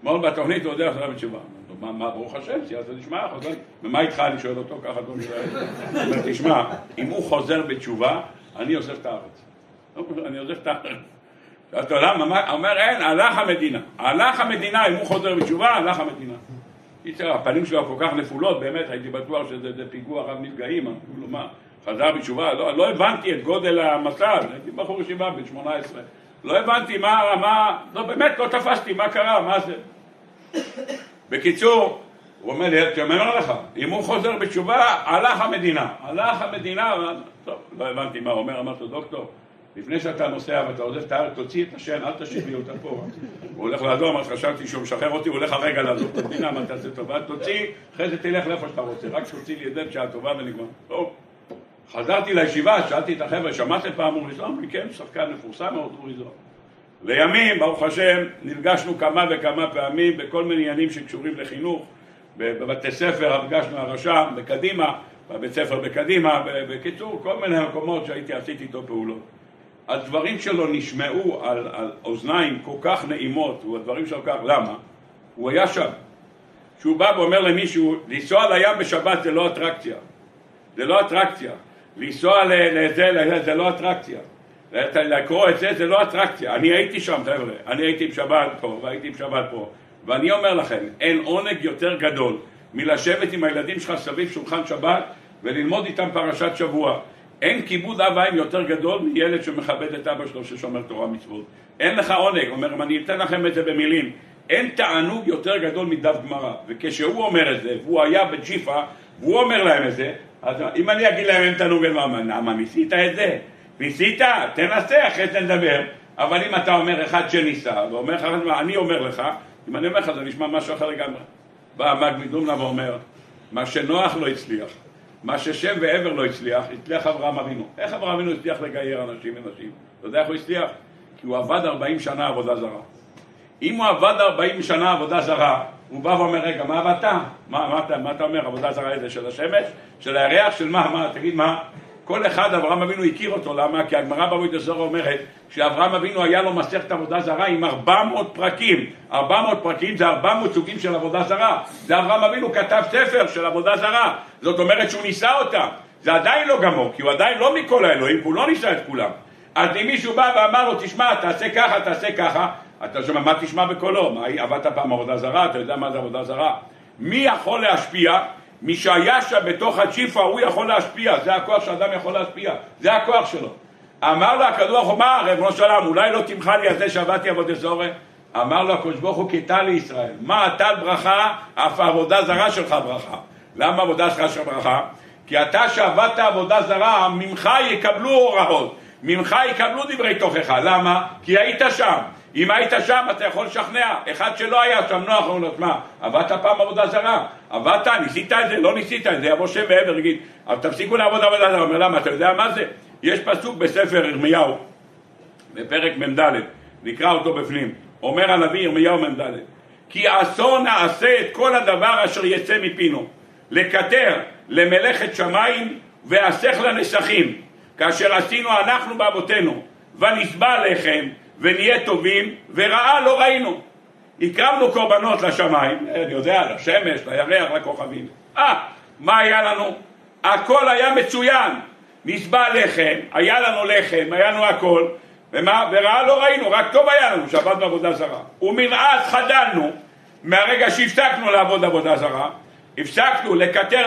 אתמול בתוכנית הוא הודיע חוזר בתשובה. מה ברוך השם, אז תשמע, חוזר, ומה איתך? אני שואל אותו ככה, אתה אומר, תשמע, אם הוא חוזר בתשובה, אני עוזב את הארץ. אתה יודע, אומר, אין, הלך המדינה, אם הוא חוזר בתשובה, הלך המדינה. קיצר, הפנים שלו כל כך נפולות, באמת, הייתי בטוח שזה פיגוע רב נפגעים, כלומר, חזר בתשובה, לא הבנתי את גודל המסע, הייתי בחור ישיבה בן 18, לא הבנתי מה, באמת לא תפסתי, מה קרה, מה זה? בקיצור, הוא אומר לי, תאמר לך, אם הוא חוזר בתשובה, הלך המדינה, טוב, לא הבנתי מה הוא אומר, אמרתי, דוקטור, לפני שאתה נוסע ואתה עוזב את הארץ, תוציא את השן, אל תשאיר לי אותה פה. הוא הולך לאדום, אז חשבתי שהוא משחרר אותי, הוא הולך הרגע לעזוב את המדינה, מה תעשה טובה, תוציא, אחרי זה תלך לאיפה שאתה רוצה, רק שוציא לי את זה בשעה טובה ונגמר. טוב, חזרתי לישיבה, שאלתי את החבר'ה, שמעתם פעם אורי זוהר? כן, שחקן מפורסם מאוד אורי זוהר. לימים, ברוך השם, נפגשנו כמה וכמה פעמים בכל מיני עניינים שקשורים לחינוך, בבתי ספר הרגשנו הרשם, בקדימה, בבית ספר בקדימה, בקיצור, כל מיני מקומות שהייתי עשיתי איתו פעולות. הדברים שלו נשמעו על אוזניים כל כך נעימות, והדברים שלו כך, למה? הוא היה שם. כשהוא בא ואומר למישהו, לנסוע לים בשבת זה לא אטרקציה. זה לא אטרקציה. לנסוע לזה, זה לא אטרקציה. לקרוא את זה, זה לא אטרקציה. אני הייתי שם, חבר'ה. אני הייתי בשבת פה, והייתי בשבת פה. ואני אומר לכם, אין עונג יותר גדול מלשבת עם הילדים שלך סביב שולחן שבת וללמוד איתם פרשת שבוע. אין כיבוד אב ואם יותר גדול מילד שמכבד את אבא שלו ששומר תורה מצוות. אין לך עונג, אומר, אם אני אתן לכם את זה במילים, אין תענוג יותר גדול מדף גמרא. וכשהוא אומר את זה, והוא היה בג'יפה, והוא אומר להם את זה, אז אם אני אגיד להם אין תענוג, אין מה, מה ניסית את זה? ניסית? תנסה, אחרי זה נדבר. אבל אם אתה אומר אחד שניסה, ואומר לך, אני אומר לך, אם אני אומר לך, זה נשמע משהו אחר לגמרי. בא המגיד מדובנא ואומר, מה שנוח לא הצליח. מה ששם ועבר לא הצליח, הצליח אברהם אבינו. איך אברהם אבינו הצליח לגייר אנשים? אתה יודע איך הוא הצליח? כי הוא עבד 40 שנה עבודה זרה. אם הוא עבד 40 שנה עבודה זרה, הוא בא ואומר, רגע, מה עבדת? מה אתה אומר? עבודה זרה איזה של השמש? של הירח? של מה? תגיד מה? כל אחד, אברהם אבינו הכיר אותו. למה? כי הגמרא בבית הסוהר אומרת שאברהם אבינו היה לו מסכת עבודה זרה עם 400 פרקים. 400 פרקים זה 400 סוגים של עבודה זרה. זה אברהם אבינו כתב ספר של עבודה זרה. זאת אומרת שהוא ניסה אותה. זה עדיין לא גמור, כי הוא עדיין לא מכל האלוהים, הוא לא ניסה את כולם. אז אם מישהו בא ואמר לו, תשמע, תעשה ככה, תעשה ככה, אתה שומע, מה תשמע בקולו? מה, עבדת פעם עבודה זרה, אתה יודע מה זה עבודה זרה? מי יכול להשפיע? מי שהיה שם בתוך הצ'יפה, הוא יכול להשפיע, זה הכוח שאדם יכול להשפיע, זה הכוח שלו. אמר לה הקדוש אומר, רבנו שלם, אולי לא תמחה לי על זה שעבדתי עבודת זרה? אמר לו הקדוש ברוך הוא קטע לישראל, מה אתה ברכה, אף העבודה זרה שלך ברכה. למה עבודה זרה שלך ברכה? כי אתה שעבדת עבודה זרה, ממך יקבלו הוראות, ממך יקבלו דברי תוכחה. למה? כי היית שם. אם היית שם, אתה יכול לשכנע. אחד שלא היה שם, נוח, הוא נשמע. עבדת פעם עבודה זרה. עבדת, ניסית את זה, לא ניסית את זה. יבוא שם ועבר, יגיד, אבל תפסיקו לעבוד עבודה זרה. אומר, למה? אתה יודע מה זה? יש פסוק בספר ירמיהו, בפרק מ"ד, נקרא אותו בפנים. אומר הנביא ירמיהו מ"ד, כי עשו נעשה את כל הדבר אשר יצא מפינו, לקטר למלאכת שמיים ואסך לנסכים, כאשר עשינו אנחנו באבותינו, ונסבע לכם, ונהיה טובים, ורעה לא ראינו. הקרבנו קורבנות לשמיים, אני יודע, לשמש, לירח, לכוכבים. מה היה לנו? הכל היה מצוין. נסבע לחם, היה לנו לחם, היה לנו הכל, ורעה לא ראינו, רק טוב היה לנו, שעבדנו עבודה זרה. ומאז חדלנו, מהרגע שהפסקנו לעבוד עבודה זרה, הפסקנו לקטר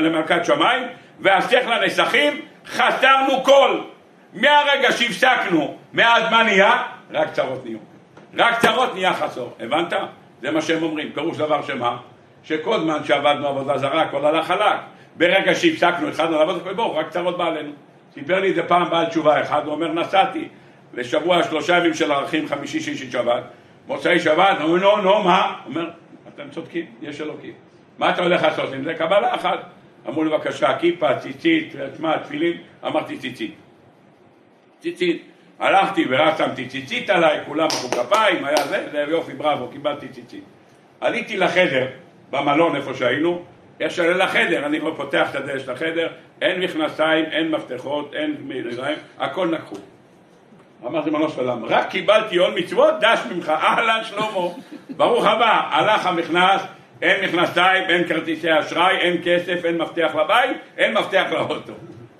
למלכת שמיים, והסך לנסכים, חסרנו כל. מהרגע שהפסקנו, מאז מה נהיה? רק צרות נהיו. רק צרות נהיה חסור. הבנת? זה מה שהם אומרים. פירוש דבר שמה? שכל זמן שעבדנו עבודה זרה, הכל הלך חלק. ברגע שהפסקנו, התחלנו לעבוד, הכל בואו, רק צרות בא עלינו. סיפר לי את זה פעם בעל תשובה אחד, הוא אומר, נסעתי לשבוע 3 ימים של ערכים, 5, 6 שבת, מוצאי שבת, הוא אומר, מה? הוא אומר, אתם צודקים, יש אלוקים. מה אתה הולך לעשות עם זה? קבלה אחת. אמרו לבקשה, כיפה, ציצית, עצמה, תפילים. אמרתי, ציצית. ציצית. הלכתי ורק שמתי ציצית עליי, כולם בחוקפיים, היה זה, זה יופי בראבו, קיבלתי ציצית. עליתי לחדר, במלון איפה שהיינו, יש עלי לחדר, אני כבר פותח את הדלת של החדר, אין מכנסיים, אין מפתחות, אין מיריים, הכל נקחו. אמרתי מלון שלם, רק קיבלתי עול מצוות, דש ממך, אהלן שלמה, ברוך הבא, הלך המכנס, אין מכנסיים, אין כרטיסי אשראי, אין כסף, אין מפתח לבית, אין מפתח לאוטו.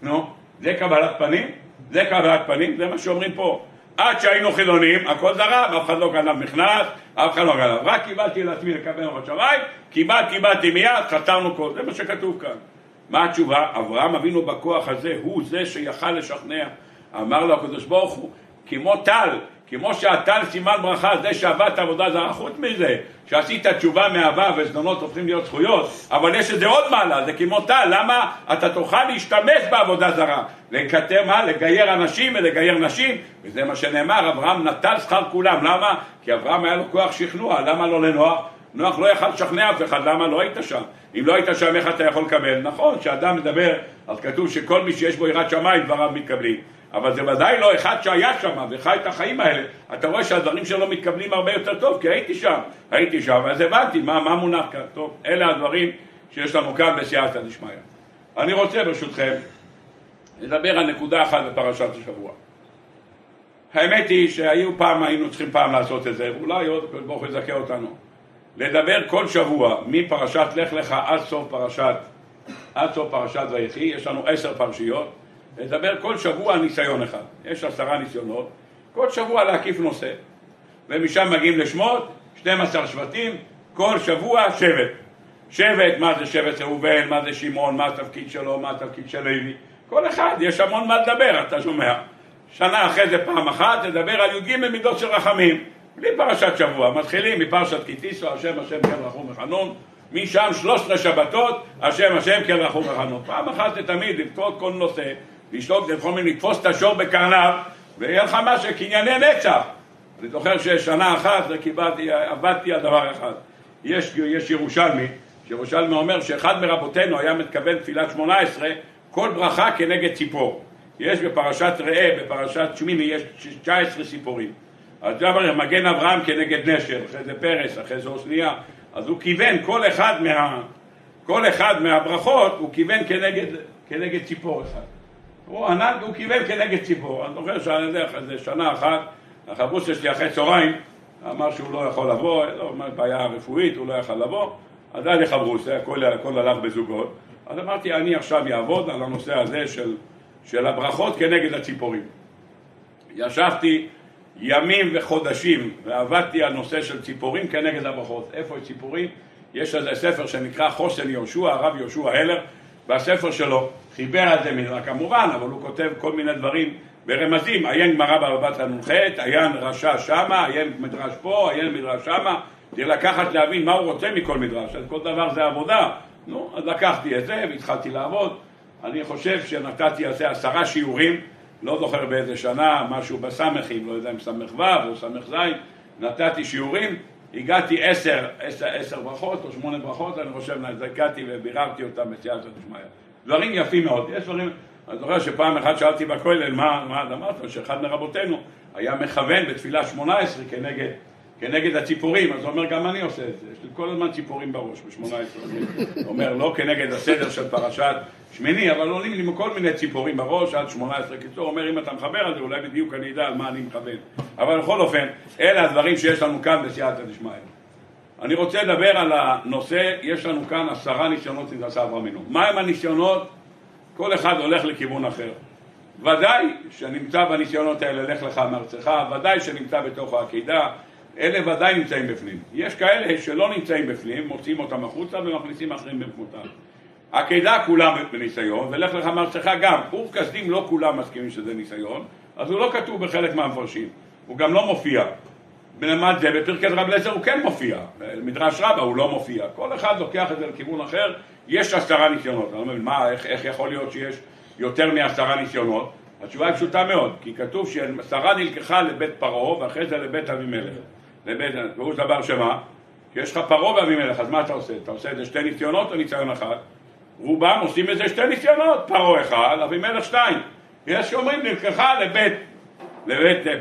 נו, זה קבלת פנים? זה קבלת פנים, זה מה שאומרים פה. עד שהיינו חילונים, הכל זרם, אף אחד לא גנב מכנס, אף אחד לא גנב, רק קיבלתי לעצמי לקבל ראש המים, קיבלתי מיד, חתרנו כל, זה מה שכתוב כאן. מה התשובה? אברהם אבינו בכוח הזה, הוא זה שיכל לשכנע. אמר לו הקדוש ברוך הוא, כמו טל, כמו שהטל סימן ברכה, זה שעבדת עבודה זרה, חוץ מזה, שעשית תשובה מאהבה וזדונות הופכים להיות זכויות, אבל יש איזה עוד מעלה, זה כמו טל, למה אתה תוכל להשתמש בעבודה זרה? לקטר מה? לגייר אנשים ולגייר נשים, וזה מה שנאמר, אברהם נטל שכר כולם, למה? כי אברהם היה לו כוח שכנוע, למה לא לנוח? נוח לא יכל לשכנע אף אחד, למה לא היית שם? אם לא היית שם, איך אתה יכול לקבל? נכון, כשאדם מדבר, אז כתוב שכל מי שיש בו יראת שמיים, דבריו מתקבלים. אבל זה ודאי לא אחד שהיה שם וחי את החיים האלה. אתה רואה שהדברים שלו מתקבלים הרבה יותר טוב, כי הייתי שם, אז הבנתי מה מונח כאן. טוב, אלה הדברים שיש לנו כאן בסייעתא דשמיא. אני רוצה ברשותכם לדבר על נקודה אחת בפרשת השבוע. האמת היא היינו צריכים פעם לעשות את זה, ואולי עוד בואו יזכה אותנו. לדבר כל שבוע מפרשת לך לך עד סוף פרשת ויחי, יש לנו 10 פרשיות. לדבר כל שבוע ניסיון אחד, יש 10 ניסיונות, כל שבוע להקיף נושא, ומשם מגיעים לשמות, 12 שבטים, כל שבוע שבט, מה זה שבט ראובן, מה זה שמעון, מה התפקיד שלו, מה התפקיד של לוי, כל אחד, יש המון מה לדבר, אתה שומע, שנה אחרי זה פעם אחת, לדבר על י"ג מידות של רחמים, בלי פרשת שבוע, מתחילים מפרשת כי תישא, השם כן רחום וחנון, משם 13 שבתות, השם כן רחום וחנון, פעם אחת תמיד לבכות כל נושא, לשלוק זה חומר לתפוס את השור בקרניו, ויהיה לך משהו, קנייני נצח. אני זוכר ששנה אחת עבדתי על דבר אחד. יש ירושלמי אומר שאחד מרבותינו היה מתכוון תפילת 18, כל ברכה כנגד ציפור. יש בפרשת ראה, בפרשת שמיני, יש 19 ציפורים. אז דבר, מגן אברהם כנגד נשר, אחרי זה פרס, אחרי זה אוסניה. אז הוא כיוון, כל אחד מהברכות, הוא כיוון כנגד ציפור אחד. הוא קיבל כנגד ציפור. אני זוכר שאני דרך איזה שנה אחת, החבוס שלי אחרי צהריים, אמר שהוא לא יכול לבוא, בעיה רפואית, הוא לא יכול לבוא, אז היה לי חבוס, הכל הלך בזוגות. אז אמרתי, אני עכשיו יעבוד על הנושא הזה של הברכות כנגד הציפורים. ישבתי ימים וחודשים, ועבדתי על נושא של ציפורים כנגד הברכות. איפה יש ציפורים? יש איזה ספר שנקרא חוסן יהושע, הרב יהושע הלר, והספר שלו חיבר את זה מזה כמובן, אבל הוא כותב כל מיני דברים ברמזים, עיין גמרא בבבא בתרא נ"ח, עיין רש"י שמה, עיין מדרש פה, עיין מדרש שמה, כדי לקחת להבין מה הוא רוצה מכל מדרש, אז כל דבר זה עבודה. נו, אז לקחתי את זה והתחלתי לעבוד. אני חושב שנתתי על זה 10 שיעורים, לא זוכר באיזה שנה, משהו בסמכים, לא יודע אם סמך ו' או סמך ז', נתתי שיעורים, הגעתי 10 ברכות או 8 ברכות, אני חושב, נזקתי וביררתי אותם בסייעתא דשמיא. דברים יפים מאוד, יש דברים, אני זוכר שפעם אחת שאלתי בכולל, מה אמרת? שאחד מרבותינו היה מכוון בתפילה 18 כנגד הציפורים, אז הוא אומר, גם אני עושה את זה, יש לי כל הזמן ציפורים בראש ב-18, הוא אומר, לא כנגד הסדר של פרשת שמיני, אבל עולים לי כל מיני ציפורים בראש עד 18, קיצור, אומר, אם אתה מחבר על זה, אולי בדיוק אני יודע על מה אני מכוון, אבל בכל אופן, אלה הדברים שיש לנו כאן בסייעתא דשמיא. אני רוצה לדבר על הנושא, יש לנו כאן 10 ניסיונות שעשה אברהם אבינו. מה הם הניסיונות? כל אחד הולך לכיוון אחר. ודאי שנמצא בניסיונות האלה, לך לך מארצך, ודאי שנמצא בתוך העקידה, אלה ודאי נמצאים בפנים. יש כאלה שלא נמצאים בפנים, מוציאים אותם החוצה ומכניסים אחרים במקומותם. העקידה כולם בניסיון, ולך לך מארצך גם. אור כסדים לא כולם מסכימים שזה ניסיון, אז הוא לא כתוב בחלק מהמפרשים, הוא גם לא מופיע. בלמד זה, בפרקת רב אלעזר הוא כן מופיע, במדרש רבה הוא לא מופיע, כל אחד לוקח את זה לכיוון אחר, יש 10 ניסיונות, אני לא מבין, איך יכול להיות שיש יותר מ10 ניסיונות? התשובה היא פשוטה מאוד, כי כתוב ששרה נלקחה לבית פרעה ואחרי זה לבית אבימלך, והוא דבר שמה, יש לך פרעה ואבימלך, אז מה אתה עושה? אתה עושה את זה 2 ניסיונות או ניסיון אחד? רובם עושים את זה 2 ניסיונות, פרעה 1, אבימלך 2, יש שאומרים נלקחה לבית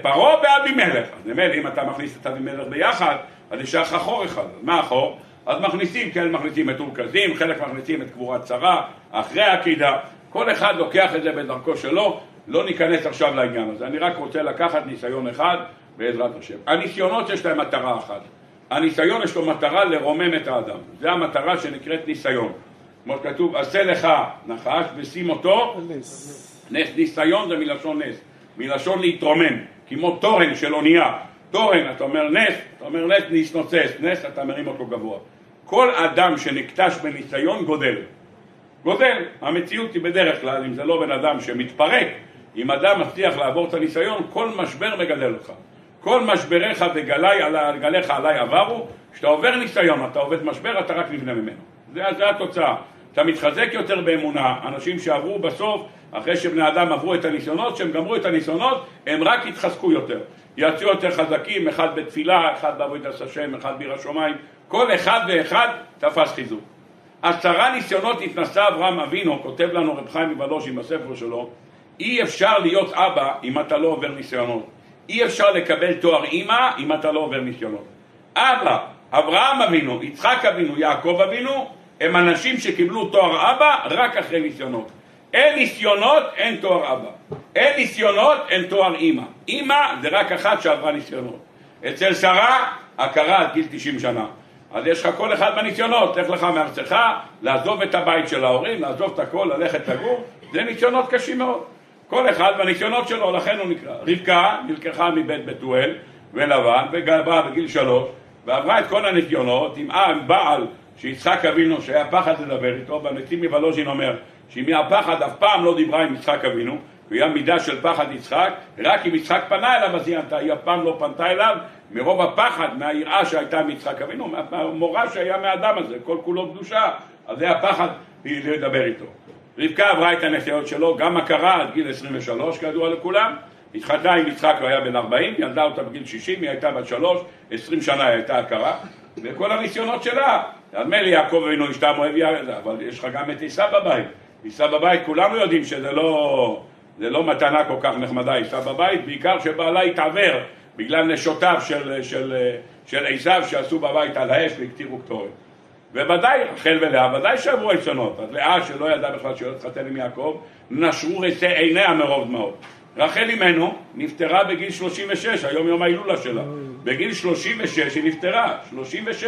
פרעה ואבימלך, אז נמל, אם אתה מכניס את אבימלך ביחד, אז יש לך חור אחד, אז מה החור? אז מכניסים, כן מכניסים את אורקזים, חלק מכניסים את קבורת שרה, אחרי העקידה, כל אחד לוקח את זה בדרכו שלו, לא ניכנס עכשיו לעניין הזה, אני רק רוצה לקחת ניסיון אחד בעזרת השם. הניסיונות יש להם מטרה אחת, הניסיון יש לו מטרה לרומם את האדם, זה המטרה שנקראת ניסיון, כמו שכתוב, עשה לך נחש ושים אותו, נס, ניסיון זה מלשון נס. מלשון להתרומם, כמו תורן של אונייה. תורן, אתה אומר נס, אתה אומר נס נשנוצץ, נס אתה מרים אותו גבוה. כל אדם שנקטש בניסיון גודל. גודל, המציאות היא בדרך כלל, אם זה לא בן אדם שמתפרק, אם אדם מצליח לעבור את הניסיון, כל משבר מגדל אותך. כל משבריך וגליך עליי עברו, כשאתה עובר ניסיון, אתה עובד משבר, אתה רק נבנה ממנו. זה התוצאה. אתה מתחזק יותר באמונה, אנשים שעברו בסוף, אחרי שבני אדם עברו את הניסיונות, שהם גמרו את הניסיונות, הם רק התחזקו יותר. יצאו יותר חזקים, אחד בתפילה, אחד בעבודת השם, אחד ביראת שמיים, כל אחד ואחד תפס חיזוק. 10 ניסיונות התנסה אברהם אבינו, כותב לנו רב חיים מבלוש בספר שלו, אי אפשר להיות אבא אם אתה לא עובר ניסיונות. אי אפשר לקבל תואר אמא אם אתה לא עובר ניסיונות. אבא, אברהם אבינו, יצחק אבינו, יעקב אבינו, הם אנשים שקיבלו תואר אבא רק אחרי ניסיונות. אין ניסיונות, אין תואר אבא. אין ניסיונות, אין תואר אמא. אמא זה רק אחת שעברה ניסיונות. אצל שרה, הכרה עד גיל 90 שנה. אז יש לך כל אחד בניסיונות, לך לך מארצך, לעזוב את הבית של ההורים, לעזוב את הכל, ללכת לגור, זה ניסיונות קשים מאוד. כל אחד בניסיונות שלו, לכן הוא נקרא. רבקה נלקחה מבית בתואל ולבן, וגלבה בגיל 3, ועברה את כל הניסיונות עם בעל, שיצחק אבינו שהיה פחד לדבר איתו, במגיד מבלוש אומר, שמהפחד אף פעם לא דיברה עם יצחק אבינו, והיה מידה של פחד יצחק, רק אם יצחק פנה אליו אז היא ענתה, היא אף פעם לא פנתה אליו, מרוב הפחד, מהיראה שהייתה מיצחק אבינו, מהמורה שהיה מהאדם הזה, כל כולו קדושה, אז היה פחד לדבר איתו. רבקה עברה את הניסיון שלו, גם הכרה עד גיל 23, כדוע לכולם, התחתנה עם יצחק, הוא היה בן 40, ילדה אותה בגיל 60, היא הייתה בת 3, 20 שנה הייתה הכרה, וכל הניסיונות שלה, אז מרי יעקב אבינו אשתם אוהב יעדה, אבל יש לך גם את עיסה בבית, עיסה בבית, כולנו יודעים שזה לא מתנה כל כך נחמדה, עיסה בבית, בעיקר שבעלה התעבר, בגלל נשותיו של עיסב שעשו בבית על האש והקטירו קטורת. ובוודאי, רחל ולאה, ודאי שעברו ניסיונות. אז לאה שלא ידעה בכלל שלא תתחתן עם יעקב, נשרו ריסי עיניה מרוב דמעות. רחל אימנו נפטרה בגיל 36, היום יום ההילולה שלה. בגיל 36 היא נפטרה, 36.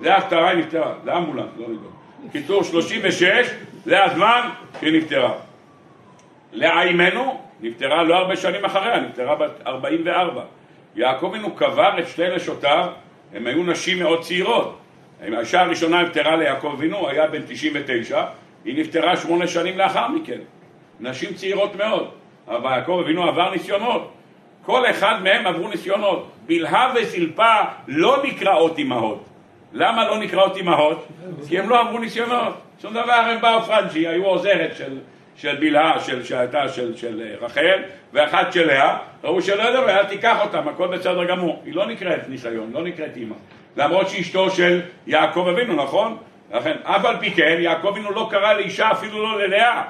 לאה הפטרה היא נפטרה, זה אמבולנס, לא יודעת. קיצור 36, זה הזמן שהיא נפטרה. לאה אימנו נפטרה לא הרבה שנים אחריה, נפטרה בת 44. יעקב אבינו קבר את שתי נשותיו, הם היו נשים מאוד צעירות. האישה הראשונה נפטרה ליעקב אבינו, היה בן 99, היא נפטרה 8 שנים לאחר מכן. נשים צעירות מאוד, אבל יעקב אבינו עבר ניסיונות. כל אחד מהם עברו ניסיונות. בלהה וסלפה לא נקראות אמהות. למה לא נקראות אמהות? כי הם לא עברו ניסיונות. שום דבר, הם באו פרנג'י, היו עוזרת של בלהה, שהייתה של רחל, ואחת של לאה, ראו שלא יודע, היה תיקח אותם, הכל בסדר גמור. היא לא נקראת ניסיון, לא נקראת אמא. למרות שאשתו של יעקב אבינו, נכון? לכן, אף על פי כן, יעקב אבינו לא קרא לאישה, אפילו לא ללאה.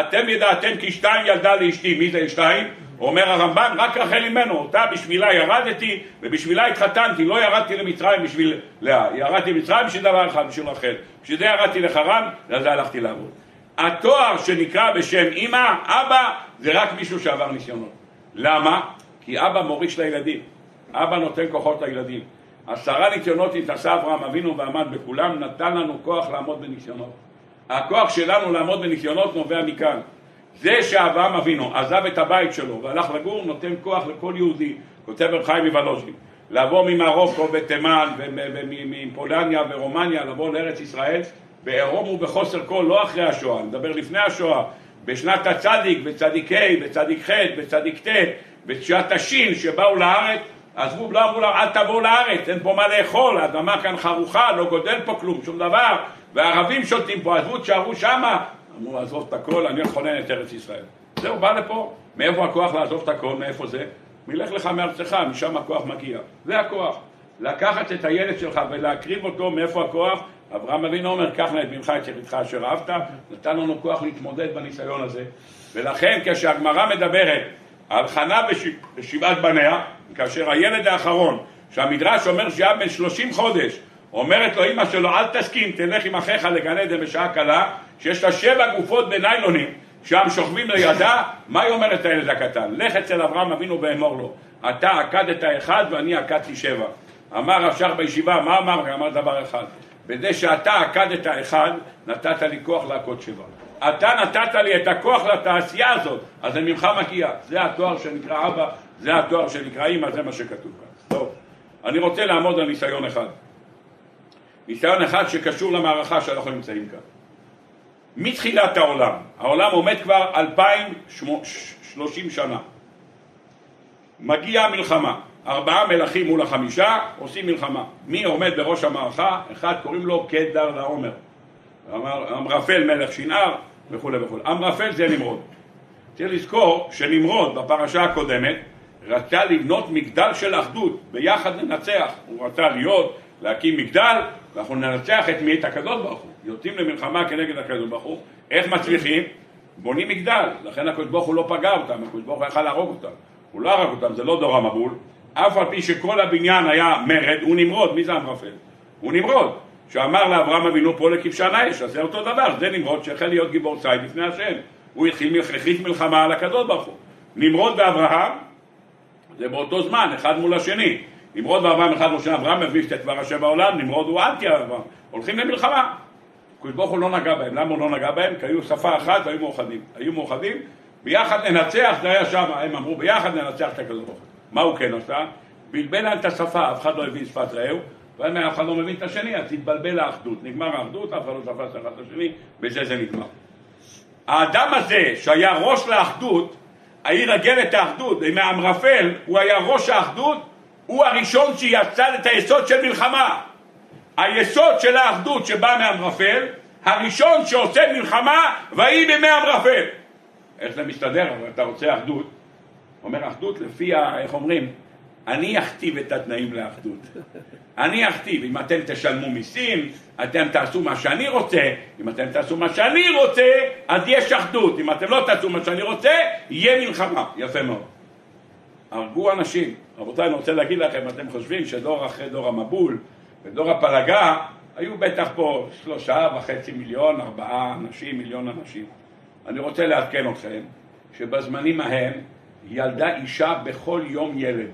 אתם ידעתם כי 2 ילדה לאשתי, מי זה 2? אומר הרמב"ן, רק רחל אימנו, אותה בשבילה ירדתי, ובשבילה התחתנתי, לא ירדתי למצרים בשביל לאה. ירדתי למצרים בשביל דבר אחד, בשביל רחל. בשביל זה ירדתי לחרן, לזה הלכתי לעבוד. התואר שנקרא בשם אמא, אבא, זה רק מישהו שעבר ניסיונות. למה? כי אבא מוריש לילדים. אבא נותן כוחות לילדים. 10 ניסיונות התנסה אברהם אבינו ועמד בכולם, נתן לנו כוח לעמוד בניסיונות. הכוח שלנו לעמוד בניסיונות נובע מכאן. זה שאברהם אבינו עזב את הבית שלו והלך לגור, נותן כוח לכל יהודי, כותב רב חיים מבלוש, לבוא ממרוקו ותימן ומפולניה ורומניה, לבוא לארץ ישראל, בעירום ובחוסר כל, לא אחרי השואה, נדבר לפני השואה, בשנת הצדיק, בצדיקי, בצדיק ח', בצדיק ת', בשנת השין שבאו לארץ, עזבו, לא אמרו לה, אל תבואו לארץ, אין פה מה לאכול, האדמה כאן חרוכה, לא גודל פה כלום, שום דבר, והערבים שותים פה, עזבו, תשארו שמה, אמרו, עזוב את הכל, אני חונן את ארץ ישראל. זהו, בא לפה, מאיפה הכוח לעזוב את הכל, מאיפה זה? מלך לך מארצך, משם הכוח מגיע. זה הכוח. לקחת את הילד שלך ולהקריב אותו, מאיפה הכוח? אברהם אבינו אומר, קח נא את בנך את יחידך אשר אהבת, נתן לנו כוח להתמודד בניסיון הזה. ולכן, כשהגמרא מדברת על חנה ושבעת בניה, כאשר הילד האחרון, שהמדרש אומר שהיה בן 30 חודש, אומרת לו אמא שלו, אל תסכים, תלך עם אחיך לגן עדן בשעה קלה, שיש לה 7 גופות בניילונים, שם שוכבים לידה, מה היא אומרת הילד הקטן? לך אצל אברהם אבינו ואמור לו, אתה עקדת 1 ואני עקדתי 7. אמר רב שר בישיבה, מה אמר? אמר דבר אחד. בזה שאתה עקדת 1, נתת לי כוח לעקוד 7. אתה נתת לי את הכוח לתעשייה הזאת, אז זה ממך מגיע. זה התואר שנקרא אבא, זה התואר שנקרא אימא, זה מה שכתוב כאן. טוב, אני רוצה לעמוד על ניסיון אחד. ניסיון אחד שקשור למערכה שאנחנו נמצאים כאן. מתחילת העולם, העולם עומד כבר 2030 שנה. מגיעה מלחמה, 4 מלכים מול 5 עושים מלחמה. מי עומד בראש המערכה? אחד קוראים לו קדר לעומר. אמרפל מלך שנער וכו' וכו'. אמרפל זה נמרוד. צריך לזכור שנמרוד בפרשה הקודמת רצה לבנות מגדל של אחדות, ביחד לנצח. הוא רצה להקים מגדל, ואנחנו ננצח את מי? את הקדוש ברוך הוא. יוצאים למלחמה כנגד הקדוש ברוך הוא. איך מצליחים? בונים מגדל. לכן הקדוש ברוך הוא לא פגע אותם, הקדוש ברוך הוא יכל להרוג אותם. הוא לא הרג אותם, זה לא דור המבול. אף על פי שכל הבניין היה מרד, הוא נמרוד. מי זה אמרפל? הוא נמרוד. שאמר לאברהם אבינו פה לכבשנה אש, אז זה אותו דבר. זה נמרוד שהחל להיות גיבור ציד לפני השם. הוא הכריז מלחמה על הקדוש ברוך הוא. נמרוד ואברהם, זה באותו זמן, אחד מול השני. נמרוד ואברהם, אחד מול השני, אברהם מביא את דבר השם בעולם, נמרוד הוא אנטי אברהם. הולכים למלחמה. הקדוש ברוך הוא לא נגע בהם. למה הוא לא נגע בהם? כי היו שפה אחת והיו מאוחדים. היו מאוחדים, ביחד ננצח, זה היה שם, הם אמרו ביחד ננצח את הקדוש ברוך הוא. מה הוא כן עשה? בלבל להם את השפה, אף אחד לא הבין שפת רעהו, ואף אחד לא מבין את השני, אז התבלבל האחדות. נגמר האחדות, אף אחד לא שפה שפת השני, בזה זה נגמר. האדם הזה שהיה ראש לאחדות, העיר הגלת האחדות, עם המרפל, הוא היה ראש האחדות, הוא הראשון שיצד את היסוד של מלחמה. היסוד של האחדות שבא מהמרפל, הראשון שעושה מלחמה, והיא במי המרפל. איך זה מסתדר? אתה רוצה אחדות? אומר אחדות לפי, איך אומרים? אני אכתיב את התנאים לאחדות. אני אכתיב, אם אתם תשלמו מיסים, אתם תעשו מה שאני רוצה, אם אתם תעשו מה שאני רוצה, אז יש אחדות. אם אתם לא תעשו מה שאני רוצה, יהיה מלחמה. יפה מאוד. הרגו אנשים. רבותיי, אני רוצה להגיד לכם, אתם חושבים שדור אחרי דור המבול, ודור הפלגה, היו בטח פה 3.5 מיליון, 4 אנשים, מיליון אנשים. אני רוצה לעדכן אתכם, שבזמנים ההם, ילדה אישה בכל יום ילד.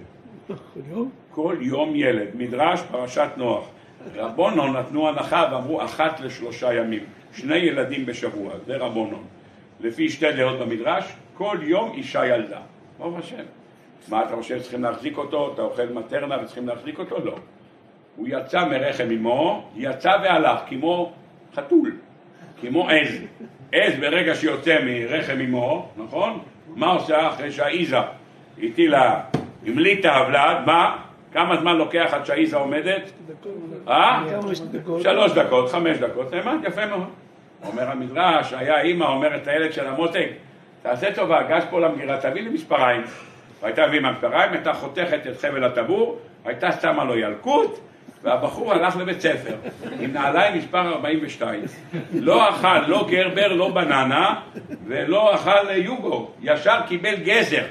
כל יום ילד. מדרש פרשת נוח. רבונו נתנו הנחה ואמרו 1 ל3 ימים. 2 ילדים בשבוע. זה רבונו. לפי 2 דעות במדרש, כל יום אישה ילדה. ברוך השם. מה אתה חושב? צריכים להחזיק אותו? אתה אוכל מטרנה וצריכים להחזיק אותו? לא. הוא יצא מרחם אמו, יצא והלך כמו חתול. כמו עז. עז ברגע שיוצא מרחם אמו, נכון? מה עושה אחרי שהאיזה? הטילה... המליטה הוולד, מה? כמה זמן לוקח עד שהאיזה עומדת? 3 דקות, 5 דקות, נאמן, יפה מאוד. אומר המדרש, היה אימא, אומרת לילד של המותק, תעשה טובה, גש פה למגירה, תביא לי מספריים. והייתה אבימה מספריים, הייתה חותכת את חבל הטבור, הייתה שמה לו ילקות, והבחור הלך לבית ספר, עם נעליים מספר 42. לא אכל, לא גרבר, לא בננה, ולא אכל יוגו. ישר קיבל גזר.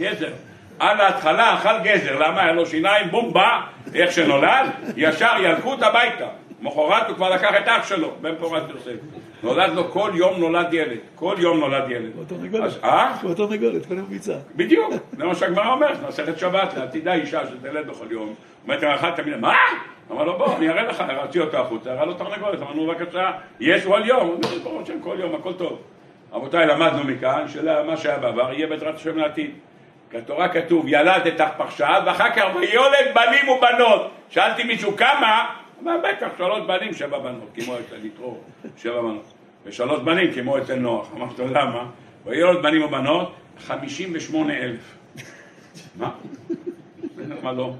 גזר. על ההתחלה אכל גזר, למה? היה לו שיניים, בומבה, איך שנולד, ישר ילקו את הביתה. מחורת הוא כבר לקח את אח שלו, בן פורת יוסף. נולד לו, כל יום נולד ילד, כל יום נולד ילד. באותו נגולת, קודם ביצה. בדיוק, זה מה שהגמרא אומרת, מסכת שבת, לעתידה אישה שתלד בכל יום. אומרת, אחת תמיד, מה? אמר לו, בוא, אני אראה לך, הרצי אותה החוצה, הראה לו תרנגולת, אמרנו, בבקשה, יש כל יום. כל יום, הכל טוב. רבותיי, למדנו מכאן, שמה שהיה בעבר, יהיה בעזרת השם לעתיד. בתורה כתוב, ילד את הפרשה, ואחר כך ויולד בנים ובנות. שאלתי מישהו כמה, אמר בטח 3 בנים, 7 בנות, כמו אצל יתרו, 7 בנות. ו3 בנים, כמו אצל נוח. אמרתי לו, למה? ויולד בנים ובנות, 58,000. מה? למה לא?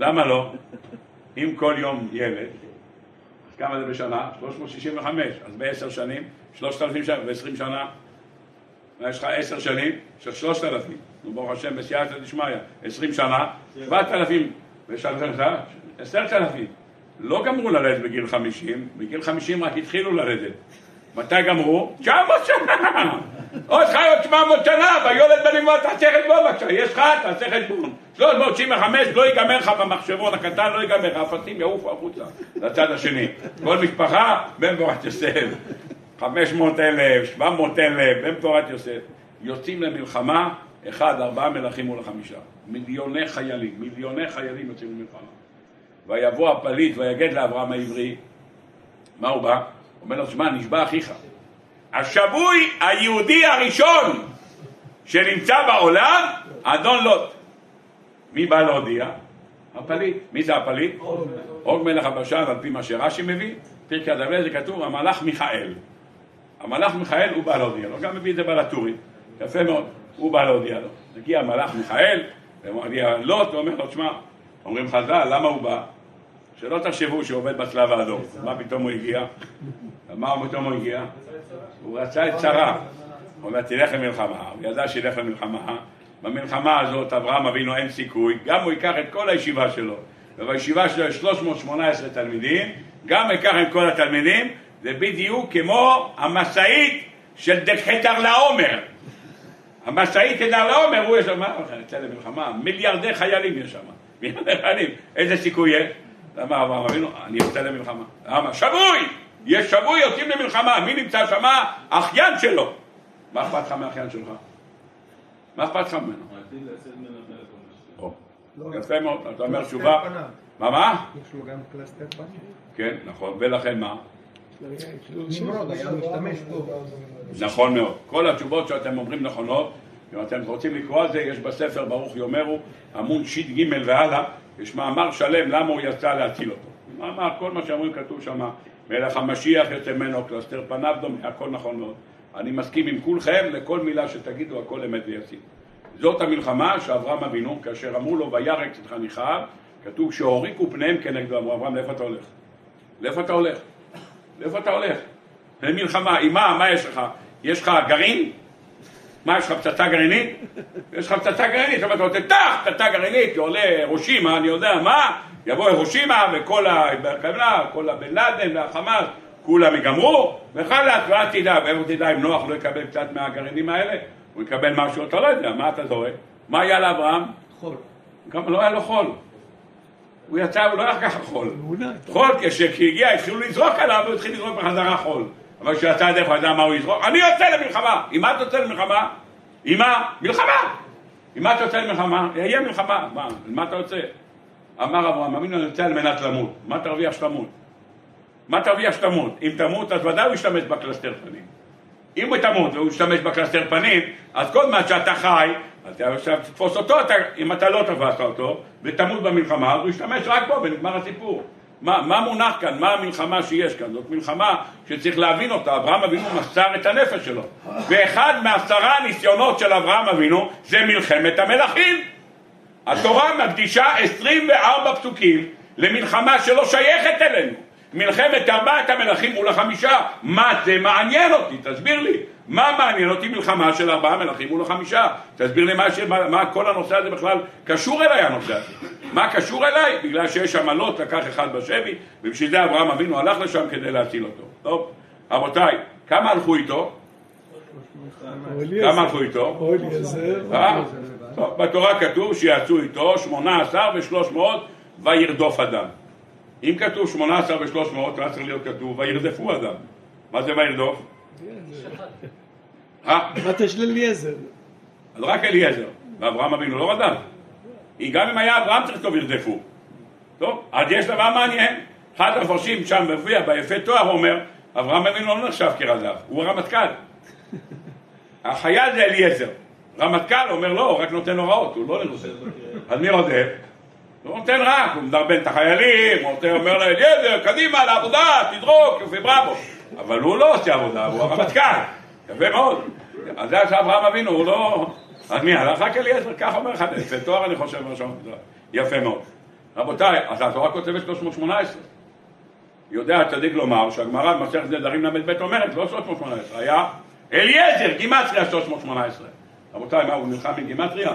למה לא? אם כל יום ילד, כמה זה בשנה? 365. אז ב10 שנים, 3,000 שנה, ב20 שנה, יש לך 10 שנים של 3,000. נו ברוך השם בסייעתא דשמיא, 20 שנה, 7,000 ו3,000, 10,000. לא גמרו ללדת בגיל 50, בגיל 50 רק התחילו ללדת. מתי גמרו? 900 שנה! עוד חי עוד 700 שנה, ויולד בנים ובנות, תעשה חשבון בבקשה, יש לך, תעשה חשבון. 365 לא ייגמר לך במחשבון הקטן, לא ייגמר, האפסים יעופו החוצה, לצד השני. כל משפחה, בן פורת יוסף. 500,000, 700,000, בן פורת יוסף. יוצאים למלחמה, 1, 4 מלכים מול 5. מיליוני חיילים יוצאים למלחמה. ויבוא הפליט ויגד לאברהם העברי, מה הוא בא? אומר לו, שמע, נשבע אחיך. השבוי היהודי הראשון שנמצא בעולם, אדון לוט. מי בא להודיע? הפליט. מי זה הפליט? אוג מלך הבשן, על פי מה שרשי מביא, פרקי הדבלי זה כתוב, המלאך מיכאל. המלאך מיכאל הוא בא להודיע לו, גם מביא את זה בעל הטורי, יפה מאוד, הוא בא להודיע לו. הגיע המלאך מיכאל, ומגיע לוט, ואומר לו, תשמע, אומרים חז"ל, למה הוא בא? שלא תחשבו שהוא עובד בצלב האדום. מה פתאום הוא הגיע? מה פתאום הוא הגיע? הוא רצה את שרה. הוא אומר, תלך למלחמה. הוא ידע שילך למלחמה. במלחמה הזאת אברהם אבינו אין סיכוי. גם הוא ייקח את כל הישיבה שלו. ובישיבה שלו יש 318 תלמידים. גם ייקח את כל התלמידים. זה בדיוק כמו המסעית של דחתר לעומר. המסעית דחתר לעומר, הוא יש לו, מה? נצא למלחמה. מיליארדי חיילים יש שם. מיליארדי חיילים. איזה סיכוי יש? למה אברהם אבינו? אני יוצא למלחמה. למה? שבוי! יש שבוי, יוצאים למלחמה. מי נמצא שמה? אחיין שלו. מה אכפת לך מהאחיין שלך? מה אכפת לך ממנו? יפה מאוד, אתה אומר תשובה. מה, מה? יש לו גם קלסטר פנים. כן, נכון. ולכן מה? נמרוד, היה משתמש פה. נכון מאוד. כל התשובות שאתם אומרים נכונות. אם אתם רוצים לקרוא את זה, יש בספר ברוך יאמרו, עמוד שיט ג' והלאה, יש מאמר שלם למה הוא יצא להציל אותו. מאמר, כל מה שאומרים כתוב שם, מלך המשיח יוצא ממנו, קלסטר פניו דומה, הכל נכון מאוד. אני מסכים עם כולכם, לכל מילה שתגידו, הכל אמת ויציב. זאת המלחמה שאברהם אבינו, כאשר אמרו לו, וירק את חניכיו, כתוב שהוריקו פניהם כנגדו, אמרו, אברהם, לאיפה אתה הולך? לאיפה אתה הולך? לאיפה אתה הולך? זה מלחמה, עם מה? מה יש לך? יש לך גרעין? מה, יש לך פצצה גרעינית? יש לך פצצה גרעינית, אבל אתה רוצה, תח, פצצה גרעינית, שעולה הירושימה, אני יודע מה, יבוא הירושימה וכל הכוונה, כל הבן לאדן והחמאס, כולם יגמרו, וחלט, ואז תדע, ואיפה תדע אם נוח לא יקבל קצת מהגרעינים האלה, הוא יקבל משהו, אתה לא יודע, מה אתה זורק? מה היה לאברהם? חול. גם לא היה לו חול. הוא יצא, הוא לא היה ככה חול. חול, כשהגיע, התחילו לזרוק עליו, הוא התחיל לזרוק בחזרה חול. אבל כשאתה עד איפה, יודע מה הוא יזרוק? אני יוצא למלחמה! אם את יוצא למלחמה? אמא, מלחמה! אם את יוצא למלחמה, יהיה מלחמה. מה אתה יוצא? אמר אברהם, אבינו, אני יוצא על מנת למות. מה תרוויח שתמות? מה תרוויח שתמות? אם תמות, אז ודאי הוא ישתמש בקלסטר פנים. אם הוא תמות והוא ישתמש בקלסטר פנים, אז כל מה שאתה חי, אתה עכשיו תתפוס אותו, אם אתה לא תפסת אותו, ותמות במלחמה, אז הוא ישתמש רק פה ונגמר הסיפור. מה מונח כאן? מה המלחמה שיש כאן? זאת מלחמה שצריך להבין אותה. אברהם אבינו מסר את הנפש שלו. ואחד מעשרה הניסיונות של אברהם אבינו זה מלחמת המלכים. התורה מקדישה 24 פסוקים למלחמה שלא שייכת אלינו. מלחמת ארבעת המלכים ול5. מה זה מעניין אותי? תסביר לי. מה מעניין אותי מלחמה של 4 מלכים ול5? תסביר לי מה כל הנושא הזה בכלל קשור אליי הנושא הזה. מה קשור אליי? בגלל שיש עמלות, לקח אחד בשבי, ובשביל זה אברהם אבינו הלך לשם כדי להציל אותו. טוב, רבותיי, כמה הלכו איתו? כמה הלכו איתו? טוב, בתורה כתוב שיצאו איתו 18,300 וירדוף אדם. אם כתוב 18,300, לא צריך להיות כתוב וירדפו אדם. מה זה וירדוף? בת של אליעזר. אז רק אליעזר, ואברהם אבינו לא רדף. גם אם היה אברהם צריך טוב ירדפו. טוב, אז יש דבר מעניין. אחד המפרשים שם מופיע ביפה תואר אומר, אברהם אבינו לא נחשב כרדף, הוא הרמטכ"ל. החייל זה אליעזר. רמטכ"ל אומר לא, הוא רק נותן הוראות, הוא לא נרדף. אז מי רודף? הוא נותן רק, הוא מדרבן את החיילים, הוא אומר לאליעזר, קדימה לעבודה, תדרוק, יופי ברבו. אבל הוא לא עושה עבודה, הוא הרמטכ"ל. יפה מאוד. אז זה שאברהם אבינו, הוא לא... אז מי הלך? רק אליעזר, כך אומר לך, זה תואר אני חושב ראשון, יפה מאוד. רבותיי, אז התורה כותבת 318. יודע הצדיק לומר שהגמרא במסכת נדרים ל"ב אומרת, לא 318, היה אליעזר, גימטריה 318. רבותיי, מה, הוא נלחם מגימטריה?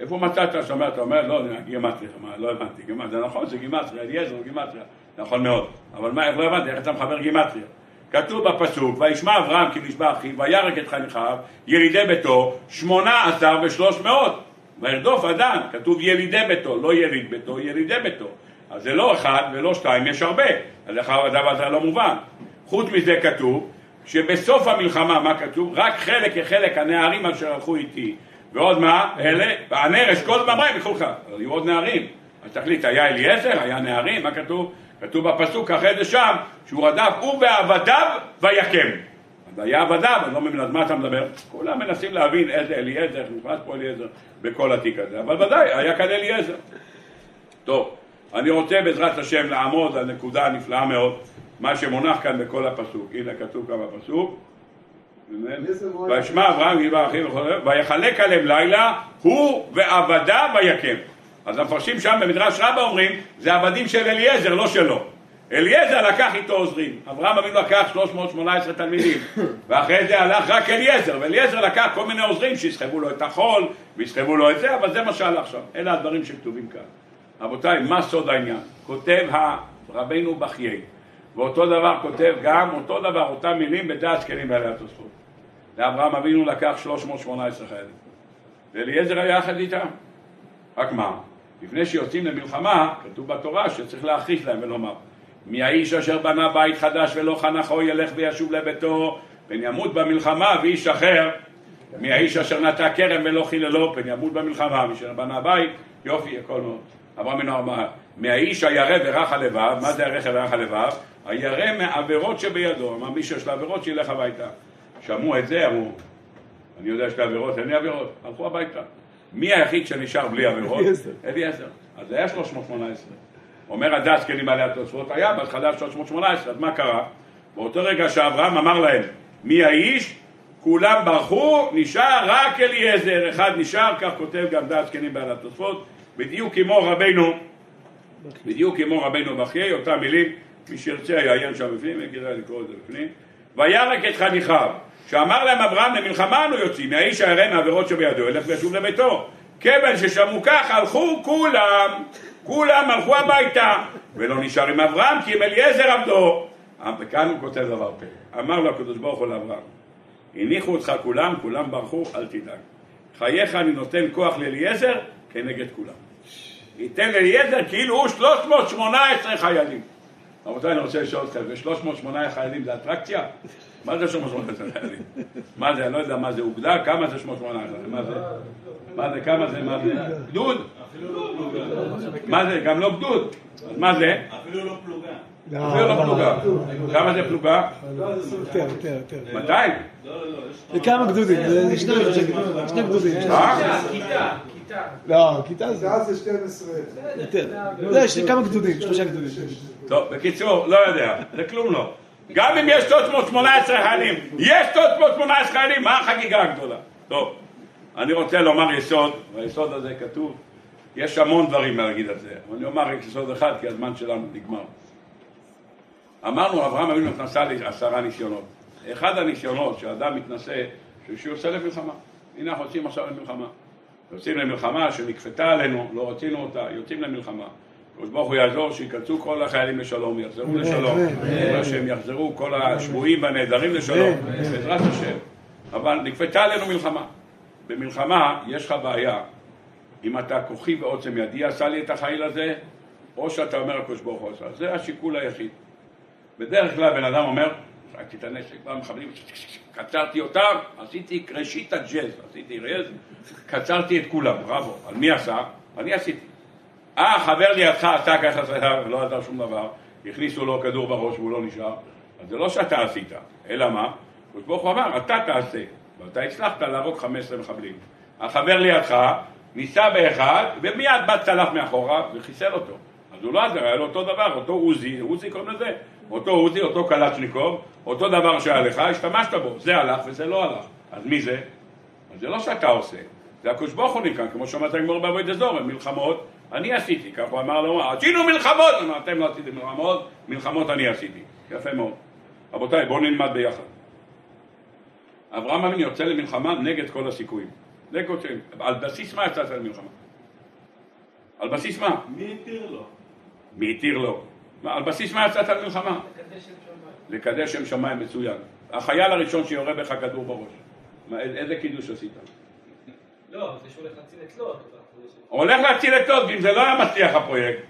איפה מצאת שאומר, אתה אומר, לא, גימטריה, לא הבנתי, זה נכון, זה גימטריה, אליעזר הוא גימטריה, נכון מאוד, אבל מה, איך לא הבנתי, איך אתה מחבר גימטריה? כתוב בפסוק, וישמע אברהם כי נשבע אחיו, וירק את חניכיו, ילידי ביתו, 18,300. וירדוף אדם, כתוב ילידי ביתו, לא יליד ביתו, ילידי ביתו. אז זה לא אחד ולא שתיים, יש הרבה. אז לך הדבר הזה לא מובן. חוץ מזה כתוב, שבסוף המלחמה, מה כתוב? רק חלק כחלק הנערים אשר הלכו איתי. ועוד מה? אלה, והנרש כל ממראים בכלך. היו עוד נערים. אז תחליט, היה אליעזר, היה נערים, מה כתוב? כתוב בפסוק אחרי זה שם, שהוא רדף, הוא ועבדיו ויקם. והיה עבדיו, אז לא מבין עד מה אתה מדבר. כולם מנסים להבין איזה אליעזר, נכנס פה אליעזר בכל התיק הזה, אבל ודאי, היה כאן אליעזר. טוב, אני רוצה בעזרת השם לעמוד על נקודה נפלאה מאוד, מה שמונח כאן בכל הפסוק. הנה כתוב כמה פסוק. וישמע אברהם גיבר אחים ויחלק עליהם לילה, הוא ועבדיו ויקם. אז המפרשים שם במדרש רבה אומרים, זה עבדים של אליעזר, לא שלו. אליעזר לקח איתו עוזרים, אברהם אבינו לקח 318 תלמידים, ואחרי זה הלך רק אליעזר, ואליעזר לקח כל מיני עוזרים שיסחבו לו את החול, ויסחבו לו את זה, אבל זה מה שהלך שם. אלה הדברים שכתובים כאן. רבותיי, מה סוד העניין? כותב רבינו בחיי, ואותו דבר כותב גם, אותו דבר, אותם מילים בדעת זקנים בעלי התוספות. לאברהם אבינו לקח 318 חיילים, ואליעזר היה יחד איתם. רק מה? לפני שיוצאים למלחמה, כתוב בתורה שצריך להכריז להם ולומר, מי האיש אשר בנה בית חדש ולא חנכו ילך וישוב לביתו, פן ימות במלחמה ואיש אחר. מי האיש אשר נטע כרם ולא חיללו, פן ימות במלחמה, מי שבנה בית, יופי, הכל מאוד. אברהם אבינו אמר, מי האיש הירא ורך הלבב, מה זה הירא ורך הלבב? הירא מעבירות שבידו, אמר מי שיש לה עבירות שילך הביתה. שמעו את זה, אמרו, אני יודע שאתה עבירות, אין לי עבירות, הלכו הביתה. מי היחיד שנשאר בלי עבירות? אליעזר. אז זה היה 318. אומר הדס כלים בעלי התוספות, היה בהתחלה 318, אז מה קרה? באותו רגע שאברהם אמר להם, מי האיש? כולם ברחו, נשאר רק אליעזר, אחד נשאר, כך כותב גם דס כלים בעלי התוספות, בדיוק כמו רבינו בחיי, אותה מילים, מי שירצה יעיין שם בפנים, יגידה לקרוא את זה בפנים, וירק את חניכיו, שאמר להם אברהם, למלחמה אנו יוצאים, מהאיש הירא מהעבירות שבידו, ילך וישוב לביתו. כיוון ששמעו כך, הלכו כולם הלכו הביתה, ולא נשאר עם אברהם, כי עם אליעזר עבדו. וכאן הוא כותב דבר פה. אמר לו הקדוש ברוך הוא לאברהם, הניחו אותך כולם, כולם ברחו, אל תדאג. חייך אני נותן כוח לאליעזר כנגד כולם. ייתן לאליעזר כאילו הוא 318 חיילים. רבותיי, אני רוצה לשאול אתכם, ו-318 חיילים זה אטרקציה? מה זה 318 חיילים? מה זה, אני לא יודע מה זה אוגדה, כמה זה 318? מה זה? גדוד? אפילו לא פלוגה. מה זה? גם לא גדוד. אז מה זה? אפילו לא פלוגה. כמה זה פלוגה? יותר. 200? לא. זה כמה גדודים? זה שני גדודים. כיתה. לא, כיתה זה. זה 12. יותר. יש כמה גדודים, 3 גדודים. טוב, בקיצור, לא יודע. זה כלום לא. גם אם יש 318 חיילים, מה החגיגה הגדולה? טוב. אני רוצה לומר יסוד, והיסוד הזה כתוב, יש המון דברים להגיד על זה, אבל אני אומר רק יסוד אחד, כי הזמן שלנו נגמר. אמרנו, אברהם אבינו התנסה ל10 ניסיונות. אחד הניסיונות שהאדם מתנסה, שהוא עושה למלחמה. הנה אנחנו יוצאים עכשיו למלחמה. יוצאים למלחמה שנקפתה עלינו, לא רצינו אותה, יוצאים למלחמה. ברוך הוא יעזור שיקצו כל החיילים לשלום, יחזרו לשלום. שהם יחזרו כל השבויים והנעדרים לשלום. בעזרת השם. אבל נקפתה עלינו מלחמה. במלחמה יש לך בעיה, אם אתה כוחי ועוצם ידי עשה לי את החיל הזה, או שאתה אומר הקדוש ברוך הוא עשה. זה השיקול היחיד. בדרך כלל בן אדם אומר, ראיתי את הנשק, מחבלים, קצרתי אותם, עשיתי ראשית הג'אז, קצרתי את כולם, בראבו, על מי עשה? אני עשיתי. חבר לידך עשה ככה, ולא עשה שום דבר, הכניסו לו כדור בראש והוא לא נשאר, אז זה לא שאתה עשית, אלא מה? הקדוש ברוך הוא אמר, אתה תעשה. ואתה הצלחת להרוג 15 מחבלים. החבר לידך ניסה באחד, ומיד בת צלף מאחורה וחיסל אותו. אז הוא לא עזר, היה לו אותו דבר, אותו עוזי קוראים לזה. אותו עוזי, אותו קלצ'ניקוב, אותו דבר שהיה לך, השתמשת בו. זה הלך וזה לא הלך. אז מי זה? אז זה לא שאתה עושה. זה הקדוש ברוך הוא כאן, כמו שאומרת הגמרא בעבודת זור, מלחמות אני עשיתי. כך הוא אמר לו, עשינו מלחמות! הוא אמר, אתם לא עשיתם מלחמות, מלחמות אני עשיתי. יפה מאוד. רבותיי, בואו נלמד ביחד. אברהם אבינו יוצא למלחמה נגד כל הסיכויים. על בסיס מה יצאת למלחמה? על בסיס מה? מי התיר לו? על בסיס מה יצאת למלחמה? לקדש שם שמיים. מצוין. החייל הראשון שיורה בך כדור בראש. איזה קידוש עשית? לא, זה שהולך להציל את לוט. הולך להציל את לוט, אם זה לא היה מצליח הפרויקט.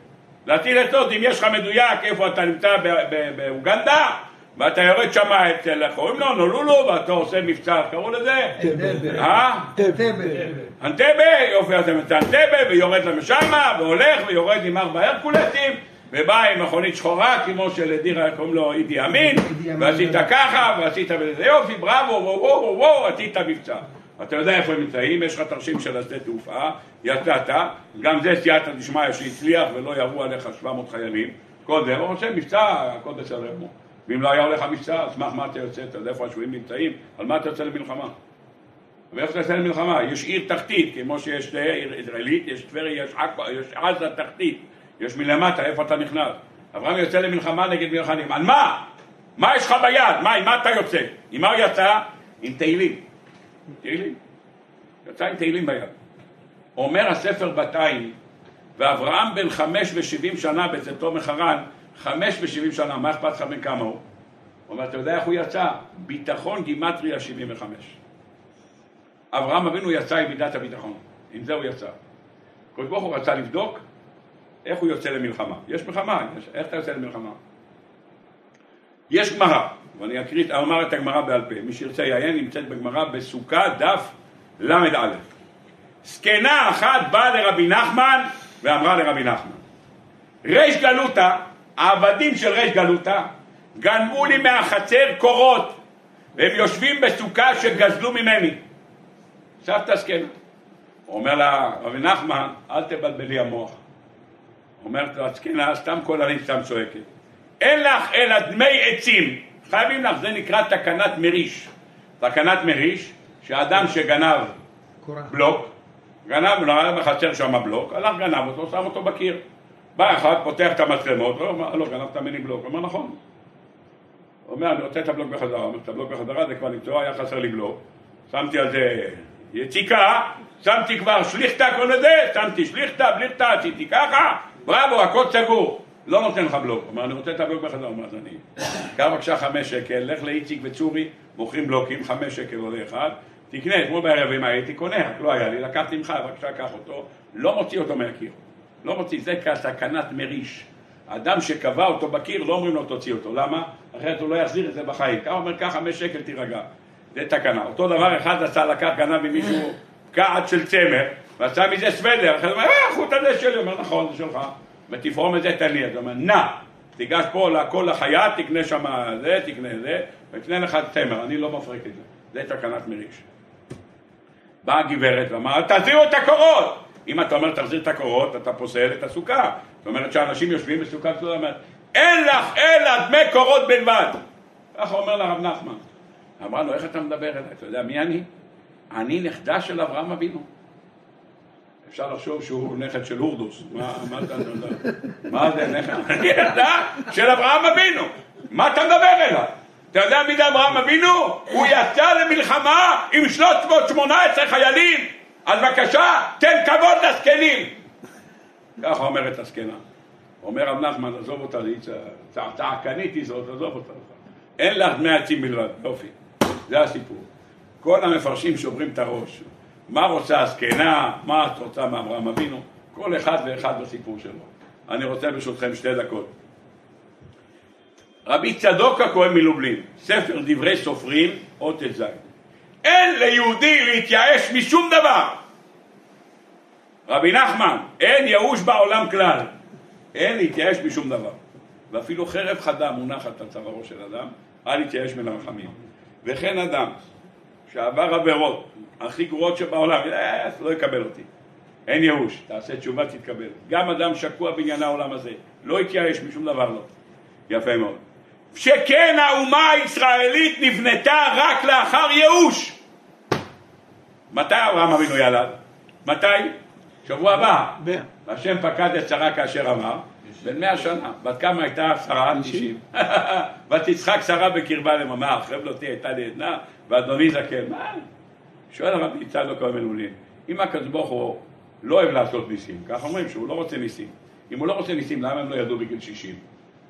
להציל את לוט, אם יש לך מדויק איפה אתה נמצא באוגנדה, ואתה יורד שם אצל, קוראים לו נולולו, ואתה עושה מבצע, קראו לזה? אנטבה, יופי, אתה אנטבה, ויורד למשמה, והולך ויורד עם 4 הרקולסים, ובא עם מכונית שחורה, כמו שלדירה קוראים לו אידי אמין, ועשית ככה, ועשית וזה יופי, בראבו, וואו, עשית מבצע. אתה יודע איפה הם נמצאים, יש לך תרשים של שדה תעופה, יצאת, גם זה סייעתא דשמיא שהצליח ולא ירו עליך 700 חיילים, כל זה, הוא עושה מבצע, הקודש הרמו. ואם לא היה הולך המבצע, אז מה אתה יוצא, אתה יודע איפה השבויים נמצאים, על מה אתה יוצא למלחמה? ואיך אתה יוצא למלחמה? יש עיר תחתית, כמו שיש עיר עילית, יש טברי, יש עזה תחתית, יש מלמטה, איפה אתה נכנס? אברהם יוצא למלחמה נגד מלחנים, על מה? מה יש לך ביד? מה אתה יוצא? עם מה הוא יצא? עם תהילים. תהילים. יצא עם תהילים ביד. אומר הספר בתיים, ואברהם בן 75 שנה בצאתו מחרן, 75 שנה, מה אכפת לך בן כמה הוא? הוא אומר, אתה יודע איך הוא יצא? ביטחון גימטריה 75. אברהם אבינו יצא עם מידת הביטחון, עם זה הוא יצא. כל כך הוא רצה לבדוק איך הוא יוצא למלחמה. יש מלחמה, איך אתה יוצא למלחמה? יש גמרא, ואני אקריא, אמר את הגמרא בעל פה, מי שירצה יעיין, נמצאת בגמרא בסוכה דף ל"א. זקנה אחת באה לרבי נחמן ואמרה לרבי נחמן, ריש גלותא, העבדים של ריש גלותא, גנבו לי מהחצר קורות, והם יושבים בסוכה שגזלו ממני. סבתא זקנה. הוא אומר לה, רבי נחמן, אל תבלבלי המוח. אומרת לה, זקנה, סתם כל עלי סתם צועקת. אין לך אלא דמי עצים. חייבים לך, זה נקרא תקנת מריש. תקנת מריש, שאדם שגנב בלוק, גנב, לא היה בחצר שם הבלוק, הלך גנב אותו, שם אותו בקיר. בא אחד, פותח את המצלמות, לא, גנבת מני בלוק. אומר, נכון. אומר, אני רוצה את הבלוק בחזרה. אומר, את הבלוק בחזרה, זה כבר נמצוא, היה חסר לי בלוק. שמתי על זה יציקה, שמתי כבר שליחתה כל הזה, שמתי שליחתה, בליחתה, עשיתי ככה, בראבו, הקוד סגור. לא נותן לך בלוק. אומר, אני רוצה את הבלוק בחזרה. אומר, אז אני, קר בבקשה 5 שקל, לך לאיציק וצורי, מוכרים בלוקים, 5 שקל עולה אחד, תקנה, אתמול בערב אם הייתי, קונה, לא היה לי, לקחתי ממך, בבקשה, קח אותו, לא מוציא אותו מהקיר. לא מוציא, זה כסכנת מריש. אדם שקבע אותו בקיר, לא אומרים לו, תוציא אותו. למה? אחרת הוא לא יחזיר את זה בחיים. כך אומר, כך 5 שקל, תירגע. זה תקנה. אותו דבר אחד עשה לקח, גנב ממישהו קעד של צמר, ועשה מזה סוודר, אחרי זה אומר, חוט הזה שלי, אומר, נכון, זה שלך. ותפרום את זה, תן לי, אז הוא אומר, נא, תיגש פה לכל החיה, תקנה שם זה, תקנה זה, ותקנה לך צמר, אני לא מפריק את זה. זה תקנת מריש. באה גברת ואמרה, תחזירו את הקורות! אם אתה אומר, תחזיר את הקורות, אתה פוסל את הסוכה. זאת אומרת שאנשים יושבים בסוכה, זאת אומרת, אין לך אלא דמי קורות בלבד. כך אומר לרב נחמן. אמרה לו, איך אתה מדבר אליי? אתה יודע מי אני? אני נכדה של אברהם אבינו. אפשר לחשוב שהוא נכד של הורדוס. מה אתה יודע? מה זה נכד? אני נכדה של אברהם אבינו. מה אתה מדבר אליי? אתה יודע מי זה אברהם אבינו? הוא יצא למלחמה עם 318 חיילים. אז בבקשה, תן כבוד לזקנים. ככה אומרת הזקנה. אומר רב נחמן, עזוב אותה, צעקנית היא זאת, עזוב אותה. אין לך דמי עצים בלבד, יופי. זה הסיפור. כל המפרשים שוברים את הראש. מה רוצה הזקנה, מה את רוצה מאברהם אבינו, כל אחד ואחד בסיפור שלו. אני רוצה ברשותכם 2 דקות. רבי צדוק הכהן מלובלין, ספר דברי סופרים, אות ז'. אין ליהודי להתייאש משום דבר. רבי נחמן, אין ייאוש בעולם כלל. אין להתייאש משום דבר. ואפילו חרב חדה מונחת על צווארו של אדם, אל להתייאש מן הרחמים. וכן אדם שעבר עבירות הכי גרועות שבעולם, לא יקבל אותי. אין ייאוש, תעשה תשובה, תתקבל. גם אדם שקוע בעניין העולם הזה, לא יתייאש משום דבר לא. יפה מאוד. שכן האומה הישראלית נבנתה רק לאחר ייאוש. מתי אברהם אבינו ילד? מתי? שבוע הבא. השם פקד את שרה כאשר אמר, בין 100 שנה, בת כמה הייתה שרה? 90. ותצחק שרה בקרבה לממה, חבלותי הייתה לעדנה, ואדוני זקן. מה? שואל הרבי צדוק הכהן מלובלין, אם הקדוש ברוך הוא לא אוהב לעשות ניסים, כך אומרים שהוא לא רוצה ניסים. אם הוא לא רוצה ניסים, למה הם לא ידעו בגיל 60?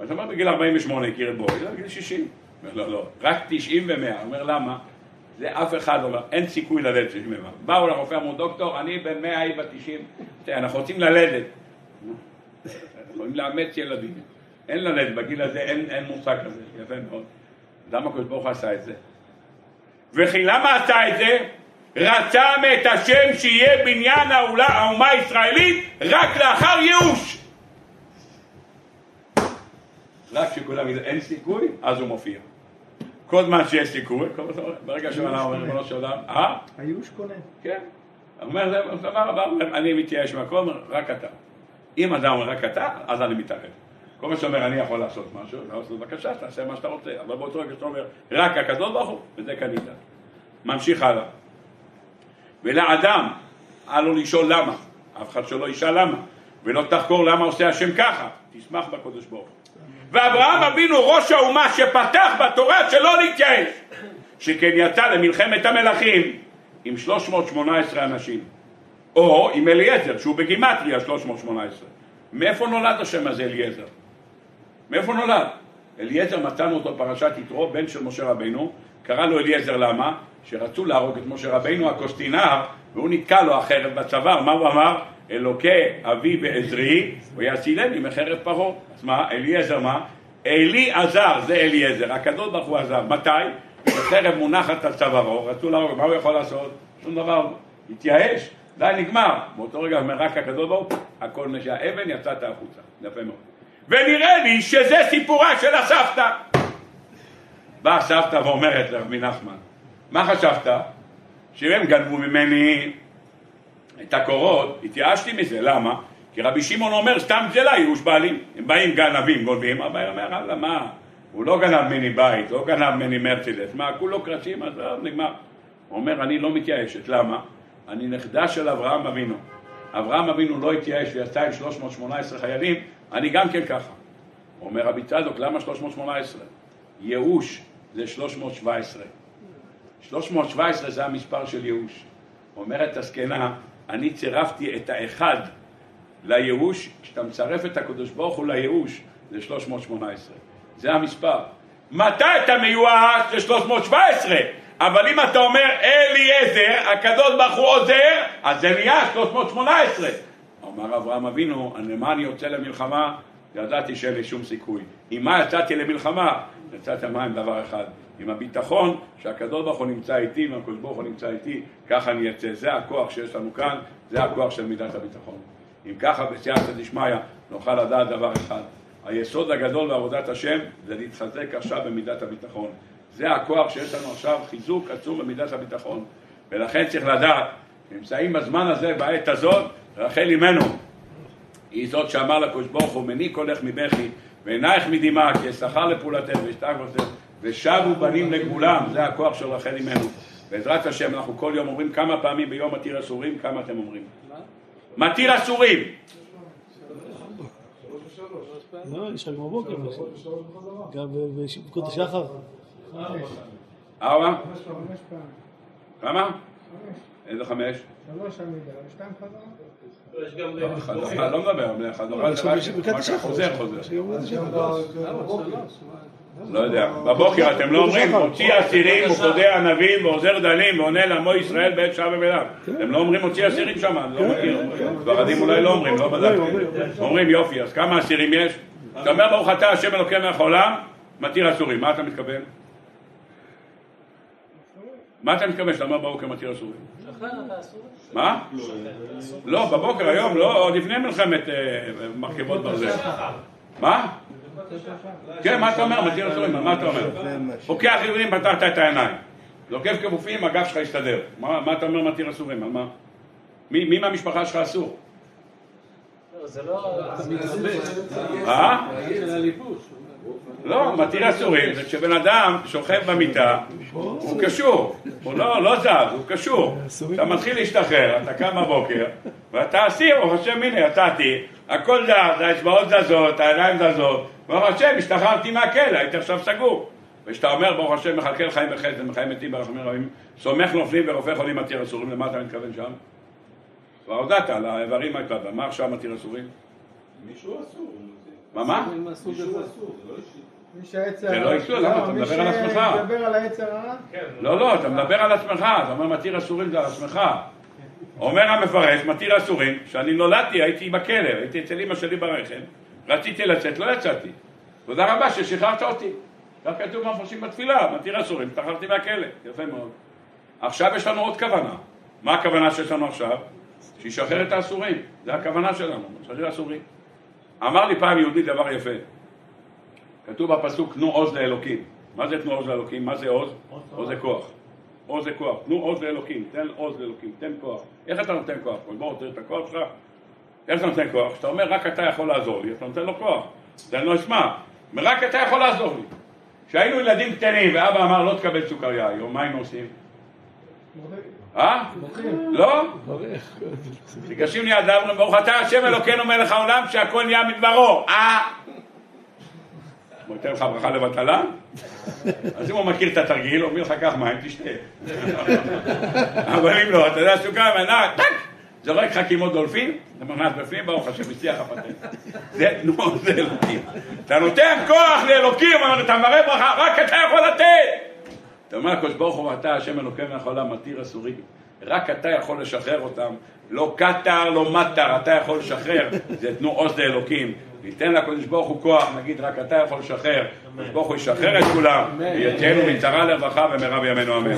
אז אמר בגיל 48 הכיר את בואי, אלא בגיל 60. אומר לא, לא, רק 90 ו-100. אומר למה? זה אף אחד אומר, אין סיכוי ללדת 60 ו-100. באו לרופא, אמרו, דוקטור, אני בן 100, היא בת 90. אנחנו רוצים ללדת. יכולים לאמץ ילדים. אין ללדת, בגיל הזה אין מושג כזה. יפה מאוד. למה הקדוש ברוך הוא עשה את זה? וכי למה עשה את זה? רצה מאת השם שיהיה בניין האומה הישראלית רק לאחר ייאוש. רק שכולם יגידו, אין סיכוי, אז הוא מופיע. כל זמן שיש סיכוי, ברגע שבנה אומר, בנו של אדם, היוש קונה. כן. אומר, זה דבר, אני מתייאש מקום, רק אתה. אם אדם אומר רק אתה, אז אני מתערב. כל מה שאומר, אני יכול לעשות משהו, אז בבקשה, תעשה מה שאתה רוצה. אבל באותו רגע שאתה אומר, רק הקדוש ברוך הוא, וזה קנית. ממשיך הלאה. ולאדם, עלו לשאול למה. אף אחד שלא ישאל למה. ולא תחקור למה עושה השם ככה. תשמח בקדוש ברוך הוא. ואברהם אבינו ראש האומה שפתח בתורה שלא להתייאש, שכן יצא למלחמת המלכים עם 318 אנשים, או עם אליעזר שהוא בגימטריה 318. מאיפה נולד השם הזה אליעזר? מאיפה נולד? אליעזר מצאנו אותו פרשת יתרו, בן של משה רבינו, קרא לו אליעזר למה? שרצו להרוג את משה רבינו הקוסטינר, והוא נתקע לו החרב בצוואר, מה הוא אמר? אלוקי אבי ועזרי, הוא יצילני מחרב פרעה. אז מה? אליעזר מה? אליעזר, זה אליעזר, הקדוש ברוך הוא עזר. מתי? החרב מונחת על צווארו, רצו להרוג, מה הוא יכול לעשות? שום דבר, התייאש, די נגמר. באותו רגע אומר רק הקדוש ברוך הוא, הכל נשאר, אבן יצאת החוצה, יפה מאוד. ונראה לי שזה סיפורה של הסבתא. באה סבתא ואומרת לרבי נחמן, מה חשבת? שהם גנבו ממני את הקורות, התייאשתי מזה, למה? כי רבי שמעון אומר, סתם גזלה, ייאוש בעלים, הם באים גנבים, גונבים, אבל הוא אומר, אללה, מה? הוא לא גנב מני בית, לא גנב מני מרצדס, מה, כולו קרשים, אז נגמר. הוא אומר, אני לא מתייאשת, למה? אני נכדה של אברהם אבינו. אברהם אבינו לא התייאש ויצא עם 318 חיילים, אני גם כן ככה. הוא אומר, רבי צדוק, למה 318? ייאוש זה 317. 317 זה המספר של ייאוש. אומרת הסכנה, אני צירפתי את האחד לייאוש, כשאתה מצרף את הקדוש ברוך הוא לייאוש, זה 318. זה המספר. מתי אתה מיואש? זה 317. אבל אם אתה אומר אליעזר, הקדוש ברוך הוא עוזר, אז זה נהיה 318. אמר אברהם אבינו, למה אני יוצא למלחמה? ידעתי שאין לי שום סיכוי. עם מה יצאתי למלחמה? יצאתי עם דבר אחד. עם הביטחון שהקדוש ברוך הוא נמצא איתי, והקדוש ברוך הוא נמצא איתי, ככה אני יצא. זה הכוח שיש לנו כאן, זה הכוח של מידת הביטחון. אם ככה בסייעתא דשמיא נוכל לדעת דבר אחד. היסוד הגדול בעבודת השם זה להתחזק עכשיו במידת הביטחון. זה הכוח שיש לנו עכשיו, חיזוק עצום במידת הביטחון. ולכן צריך לדעת, נמצאים בזמן הזה, בעת הזאת, רחל אימנו. היא זאת שאמר לקדוש ברוך הוא, מני קולך מבכי, ועינייך מדמעה, כי שכר לפעולתך ושבו בנים לגבולם, זה הכוח של רחל אימנו. בעזרת השם אנחנו כל יום אומרים כמה פעמים ביום מתיר אסורים, כמה אתם אומרים? מה? מתיר אסורים! לא, יש היום בבוקר. גם בבקות השחר. ארבע? כמה? איזה חמש? שלוש עמידה, שתיים חזרה. לא מדבר, בלי חזרה. חוזר. לא יודע, בבוקר אתם לא אומרים, מוציא אסירים וחודר ענבים ועוזר דלים ועונה לעמו ישראל בעת שעה ובלילה. אתם לא אומרים מוציא אסירים שם, לא מכיר. ברדים אולי לא אומרים, לא בדקתי. אומרים יופי, אז כמה אסירים יש? אתה אומר ברוך אתה, השם אלוקים מלך העולם, מתיר אסורים. מה אתה מתכוון? מה אתה מתכוון שאתה אומר ברוך מתיר אסורים? מה? לא, בבוקר היום, לא, עוד לפני מלחמת מרכבות ברזל. מה? כן, מה אתה אומר? מתיר אסורים, מה אתה אומר? פוקח עיוורים, פתחת את העיניים. לוקף כפופים, הגב שלך יסתדר. מה אתה אומר מתיר אסורים? מי מהמשפחה שלך אסור? זה לא... מה? לא, מתיר אסורים, זה כשבן אדם שוכב במיטה, הוא קשור, הוא לא זז, הוא קשור. אתה מתחיל להשתחרר, אתה קם בבוקר, ואתה אסיר, הוא חושב, הנה, יצאתי, הכל זז, האצבעות זזות, העיניים זזות, ברוך השם, השתחררתי מהכלא, הייתי עכשיו סגור. וכשאתה אומר, ברוך השם, מחלקל חיים וחסד, מחיים מתים ברחמים רבים, סומך נופלים ורופא חולים מתיר אסורים, למה אתה מתכוון שם? כבר הודעת על האיברים ההתלבא, מה עכשיו מתיר אסורים? מישהו אסור. מה? מישהו אסור, זה לא אישי. זה לא אישי, למה? אתה מדבר על עצמך. לא, אתה מדבר על עצמך, אתה אומר מתיר אסורים זה על עצמך. אומר המפרש, מתיר אסורים, כשאני נולדתי הייתי בכלא, הייתי אצל אמא שלי ברחם, רציתי לצאת, לא יצאתי. תודה רבה ששחררת אותי. כך כתוב מהמפרשים בתפילה, מתיר אסורים, השתחררתי מהכלא, יפה מאוד. עכשיו יש לנו עוד כוונה. מה הכוונה שיש לנו עכשיו? שישחרר את האסורים, זה הכוונה שלנו, משחרר אסורים. אמר לי פעם יהודי דבר יפה. כתוב בפסוק תנו עוז לאלוקים. מה זה תנו עוז לאלוקים? מה זה עוז? עוז זה כוח. עוז זה כוח. תנו עוז לאלוקים, תן עוז לאלוקים, תן כוח. איך אתה נותן כוח? בואו תראה את הכוח שלך. איך אתה נותן כוח? שאתה אומר רק אתה יכול לעזור לי, אתה נותן לו כוח. זה אני לא אשמע. רק אתה יכול לעזור לי. כשהיינו ילדים קטנים ואבא אמר לא תקבל סוכריה היום, מה הם עושים? לא? ניגשים לי אדם, ברוך אתה השם אלוקינו מלך העולם שהכל נהיה מדברו. הוא ייתן לך ברכה לבטלה? אז אם הוא מכיר את התרגיל, הוא אומר לך כך מים תשתה. אבל אם לא, אתה יודע סוכריה מנה, טק! זה רק חכימות דולפים, זה מנס בפנים, ברוך השם יצליח הפטנט. זה תנועה זה אלוקים. אתה נותן כוח לאלוקים, אתה מראה ברכה, רק אתה יכול לתת. אתה אומר, הקדוש ברוך הוא אתה, השם אלוקים מהעולם, מתיר אסורים. רק אתה יכול לשחרר אותם, לא קטר, לא מטר, אתה יכול לשחרר. זה תנו עוז לאלוקים. ניתן לקדוש ברוך הוא כוח, נגיד, רק אתה יכול לשחרר. הקדוש ברוך הוא ישחרר את כולם, ויצאנו מצרה לרווחה ומרב ימינו אמן.